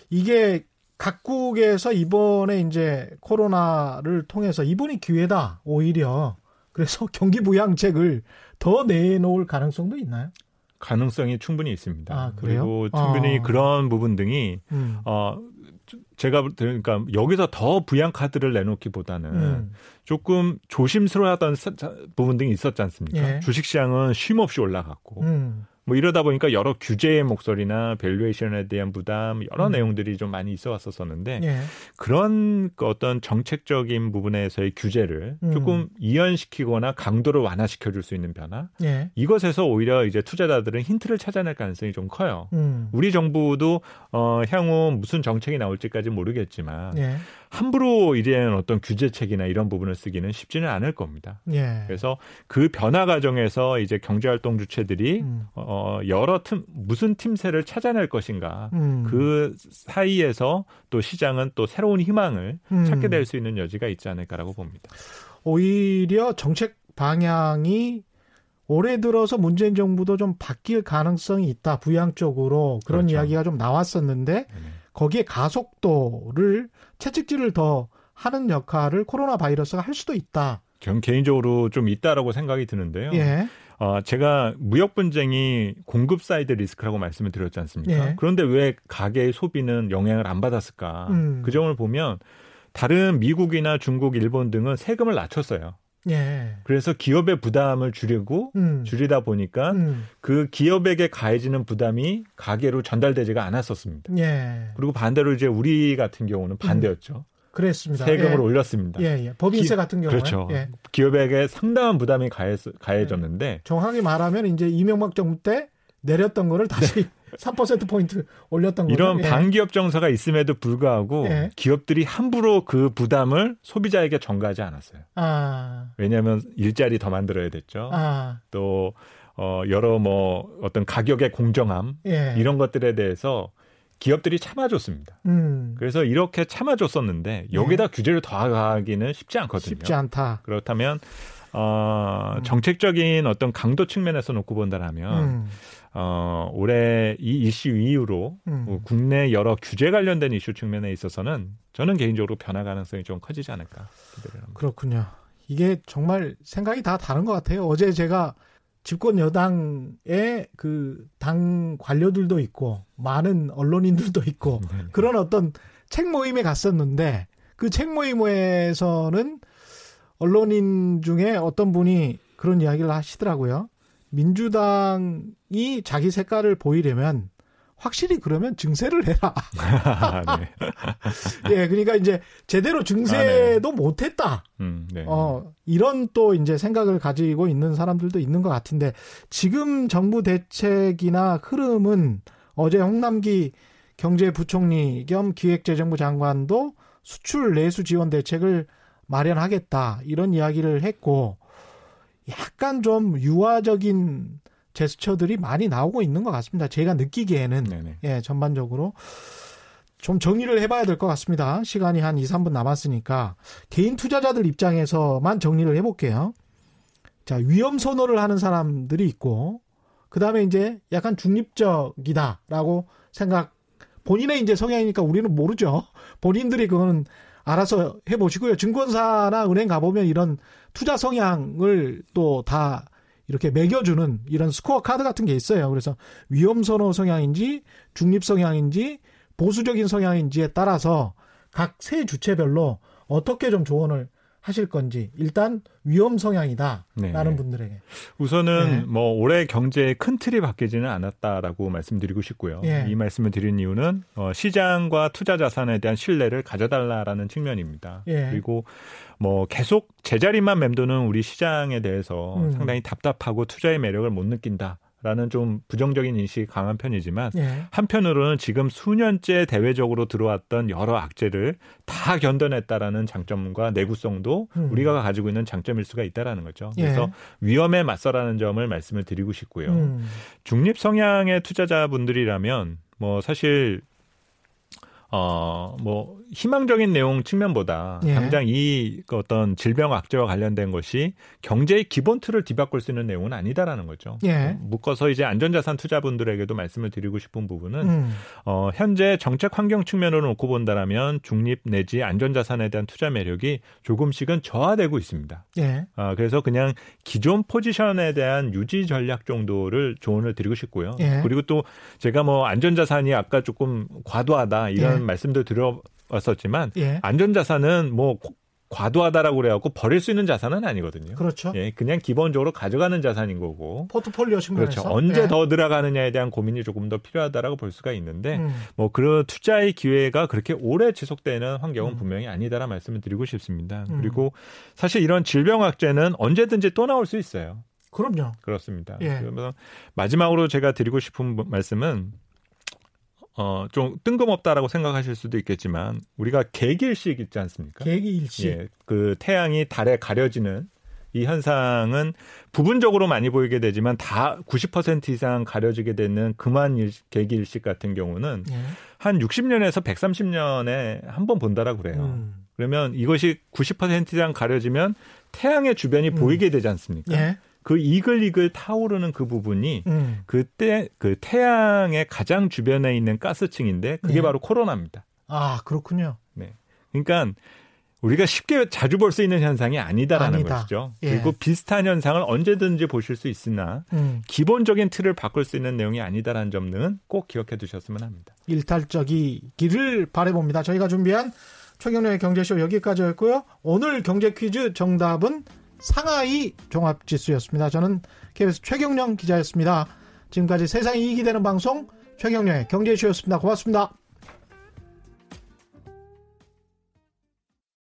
이게 각국에서 이번에 이제 코로나를 통해서 이번이 기회다 오히려 그래서 경기 부양책을 더 내놓을 가능성도 있나요? 가능성이 충분히 있습니다. 아, 그리고 충분히 아. 그런 부분 등이 음. 어, 제가 그러니까 여기서 더 부양 카드를 내놓기보다는 음. 조금 조심스러워하던 부분 등이 있었지 않습니까? 예. 주식시장은 쉼없이 올라갔고 음. 뭐 이러다 보니까 여러 규제의 목소리나 밸류에이션에 대한 부담 여러 음. 내용들이 좀 많이 있어 왔었었는데 예. 그런 어떤 정책적인 부분에서의 규제를 음. 조금 이연시키거나 강도를 완화시켜줄 수 있는 변화 예. 이것에서 오히려 이제 투자자들은 힌트를 찾아낼 가능성이 좀 커요. 음. 우리 정부도 어, 향후 무슨 정책이 나올지까지 모르겠지만 예. 함부로 이제는 어떤 규제책이나 이런 부분을 쓰기는 쉽지는 않을 겁니다. 예. 그래서 그 변화 과정에서 이제 경제활동 주체들이 음. 어, 여러 틈, 무슨 틈새를 찾아낼 것인가. 음. 그 사이에서 또 시장은 또 새로운 희망을 음. 찾게 될 수 있는 여지가 있지 않을까라고 봅니다. 오히려 정책 방향이 올해 들어서 문재인 정부도 좀 바뀔 가능성이 있다. 부양적으로 그런 그렇죠. 이야기가 좀 나왔었는데 음. 거기에 가속도를 채찍질을 더 하는 역할을 코로나 바이러스가 할 수도 있다. 저는 개인적으로 좀 있다라고 생각이 드는데요. 예. 어, 제가 무역 분쟁이 공급 사이드 리스크라고 말씀을 드렸지 않습니까? 예. 그런데 왜 가계의 소비는 영향을 안 받았을까? 음. 그 점을 보면 다른 미국이나 중국, 일본 등은 세금을 낮췄어요. 예. 그래서 기업의 부담을 줄이고 음. 줄이다 보니까 음. 그 기업에게 가해지는 부담이 가계로 전달되지가 않았었습니다. 예. 그리고 반대로 이제 우리 같은 경우는 반대였죠. 음. 그랬습니다. 세금을 예. 올렸습니다. 예, 예. 법인세 기, 같은 경우에 그렇죠. 예. 기업에게 상당한 부담이 가해, 가해졌는데 예. 정확히 말하면 이제 이명박 정부 때 내렸던 거를 다시 네. 삼 퍼센트 포인트 올렸던 거죠. 이런 예. 반기업 정서가 있음에도 불구하고 예. 기업들이 함부로 그 부담을 소비자에게 전가하지 않았어요. 아. 왜냐하면 일자리 더 만들어야 됐죠. 아. 또 어, 여러 뭐 어떤 가격의 공정함 예. 이런 것들에 대해서 기업들이 참아줬습니다. 음. 그래서 이렇게 참아줬었는데 여기다 예. 규제를 더하기는 쉽지 않거든요. 쉽지 않다. 그렇다면 어, 음. 정책적인 어떤 강도 측면에서 놓고 본다라면 음. 어, 올해 이 이슈 이후로 음. 국내 여러 규제 관련된 이슈 측면에 있어서는 저는 개인적으로 변화 가능성이 좀 커지지 않을까 기대를 합니다. 그렇군요. 이게 정말 생각이 다 다른 것 같아요. 어제 제가 집권 여당의 그 당 관료들도 있고 많은 언론인들도 있고 네네. 그런 어떤 책 모임에 갔었는데 그 책 모임에서는 언론인 중에 어떤 분이 그런 이야기를 하시더라고요. 민주당이 자기 색깔을 보이려면 확실히 그러면 증세를 해라. 네. 예, 그러니까 이제 제대로 증세도 아, 네. 못했다. 음, 네. 어, 이런 또 이제 생각을 가지고 있는 사람들도 있는 것 같은데 지금 정부 대책이나 흐름은 어제 홍남기 경제부총리 겸 기획재정부 장관도 수출 내수 지원 대책을 마련하겠다 이런 이야기를 했고 약간 좀 유화적인 제스처들이 많이 나오고 있는 것 같습니다. 제가 느끼기에는 네네. 예 전반적으로 좀 정리를 해봐야 될 것 같습니다. 시간이 한 이, 삼 분 남았으니까 개인 투자자들 입장에서만 정리를 해볼게요. 자 위험 선호를 하는 사람들이 있고 그 다음에 이제 약간 중립적이다라고 생각 본인의 이제 성향이니까 우리는 모르죠. 본인들이 그거는 알아서 해보시고요. 증권사나 은행 가보면 이런 투자 성향을 또 다 이렇게 매겨주는 이런 스코어 카드 같은 게 있어요. 그래서 위험선호 성향인지 중립 성향인지 보수적인 성향인지에 따라서 각 세 주체별로 어떻게 좀 조언을 하실 건지 일단 위험 성향이다 라는 네. 분들에게 우선은 네. 뭐 올해 경제의 큰 틀이 바뀌지는 않았다라고 말씀드리고 싶고요. 네. 이 말씀을 드린 이유는 시장과 투자 자산에 대한 신뢰를 가져달라라는 측면입니다. 네. 그리고 뭐 계속 제자리만 맴도는 우리 시장에 대해서 음. 상당히 답답하고 투자의 매력을 못 느낀다. 라는 좀 부정적인 인식이 강한 편이지만 예. 한편으로는 지금 수년째 대외적으로 들어왔던 여러 악재를 다 견뎌냈다라는 장점과 내구성도 음. 우리가 가지고 있는 장점일 수가 있다라는 거죠. 예. 그래서 위험에 맞서라는 점을 말씀을 드리고 싶고요. 음. 중립 성향의 투자자분들이라면 뭐 사실 어, 뭐 희망적인 내용 측면보다 예. 당장 이 어떤 질병 악재와 관련된 것이 경제의 기본 틀을 뒤바꿀 수 있는 내용은 아니다라는 거죠. 예. 묶어서 이제 안전자산 투자분들에게도 말씀을 드리고 싶은 부분은 음. 어, 현재 정책 환경 측면으로 놓고 본다라면 중립 내지 안전자산에 대한 투자 매력이 조금씩은 저하되고 있습니다. 예. 어, 그래서 그냥 기존 포지션에 대한 유지 전략 정도를 조언을 드리고 싶고요. 예. 그리고 또 제가 뭐 안전자산이 아까 조금 과도하다 이런 예. 말씀도 드려. 왔었지만 예. 안전자산은 뭐 과도하다라고 그래갖고 버릴 수 있는 자산은 아니거든요. 그렇죠. 예, 그냥 기본적으로 가져가는 자산인 거고. 포트폴리오 측면에서. 그렇죠. 언제 예. 더 들어가느냐에 대한 고민이 조금 더 필요하다라고 볼 수가 있는데 음. 뭐 그런 투자의 기회가 그렇게 오래 지속되는 환경은 음. 분명히 아니다라 말씀을 드리고 싶습니다. 음. 그리고 사실 이런 질병 악재는 언제든지 또 나올 수 있어요. 그럼요. 그렇습니다. 예. 그러면서 마지막으로 제가 드리고 싶은 말씀은 어, 좀 뜬금없다라고 생각하실 수도 있겠지만 우리가 객일식 있지 않습니까? 객일식. 예, 그 태양이 달에 가려지는 이 현상은 부분적으로 많이 보이게 되지만 다 구십 퍼센트 이상 가려지게 되는 금환 객일식 같은 경우는 예. 한 육십 년에서 백삼십 년에 한 번 본다라고 그래요. 음. 그러면 이것이 구십 퍼센트 이상 가려지면 태양의 주변이 음. 보이게 되지 않습니까? 예. 그 이글이글 타오르는 그 부분이 음. 그때 그 태양의 가장 주변에 있는 가스층인데 그게 예. 바로 코로나입니다. 아, 그렇군요. 네. 그러니까 우리가 쉽게 자주 볼 수 있는 현상이 아니다라는 아니다. 것이죠. 예. 그리고 비슷한 현상을 언제든지 보실 수 있으나 음. 기본적인 틀을 바꿀 수 있는 내용이 아니다라는 점은 꼭 기억해 두셨으면 합니다. 일탈적이기를 바라봅니다. 저희가 준비한 최경련의 경제쇼 여기까지였고요. 오늘 경제 퀴즈 정답은 상하이 종합지수였습니다. 저는 케이비에스 최경련 기자였습니다. 지금까지 세상이 이익이 되는 방송 최경련의 경제쇼였습니다. 고맙습니다.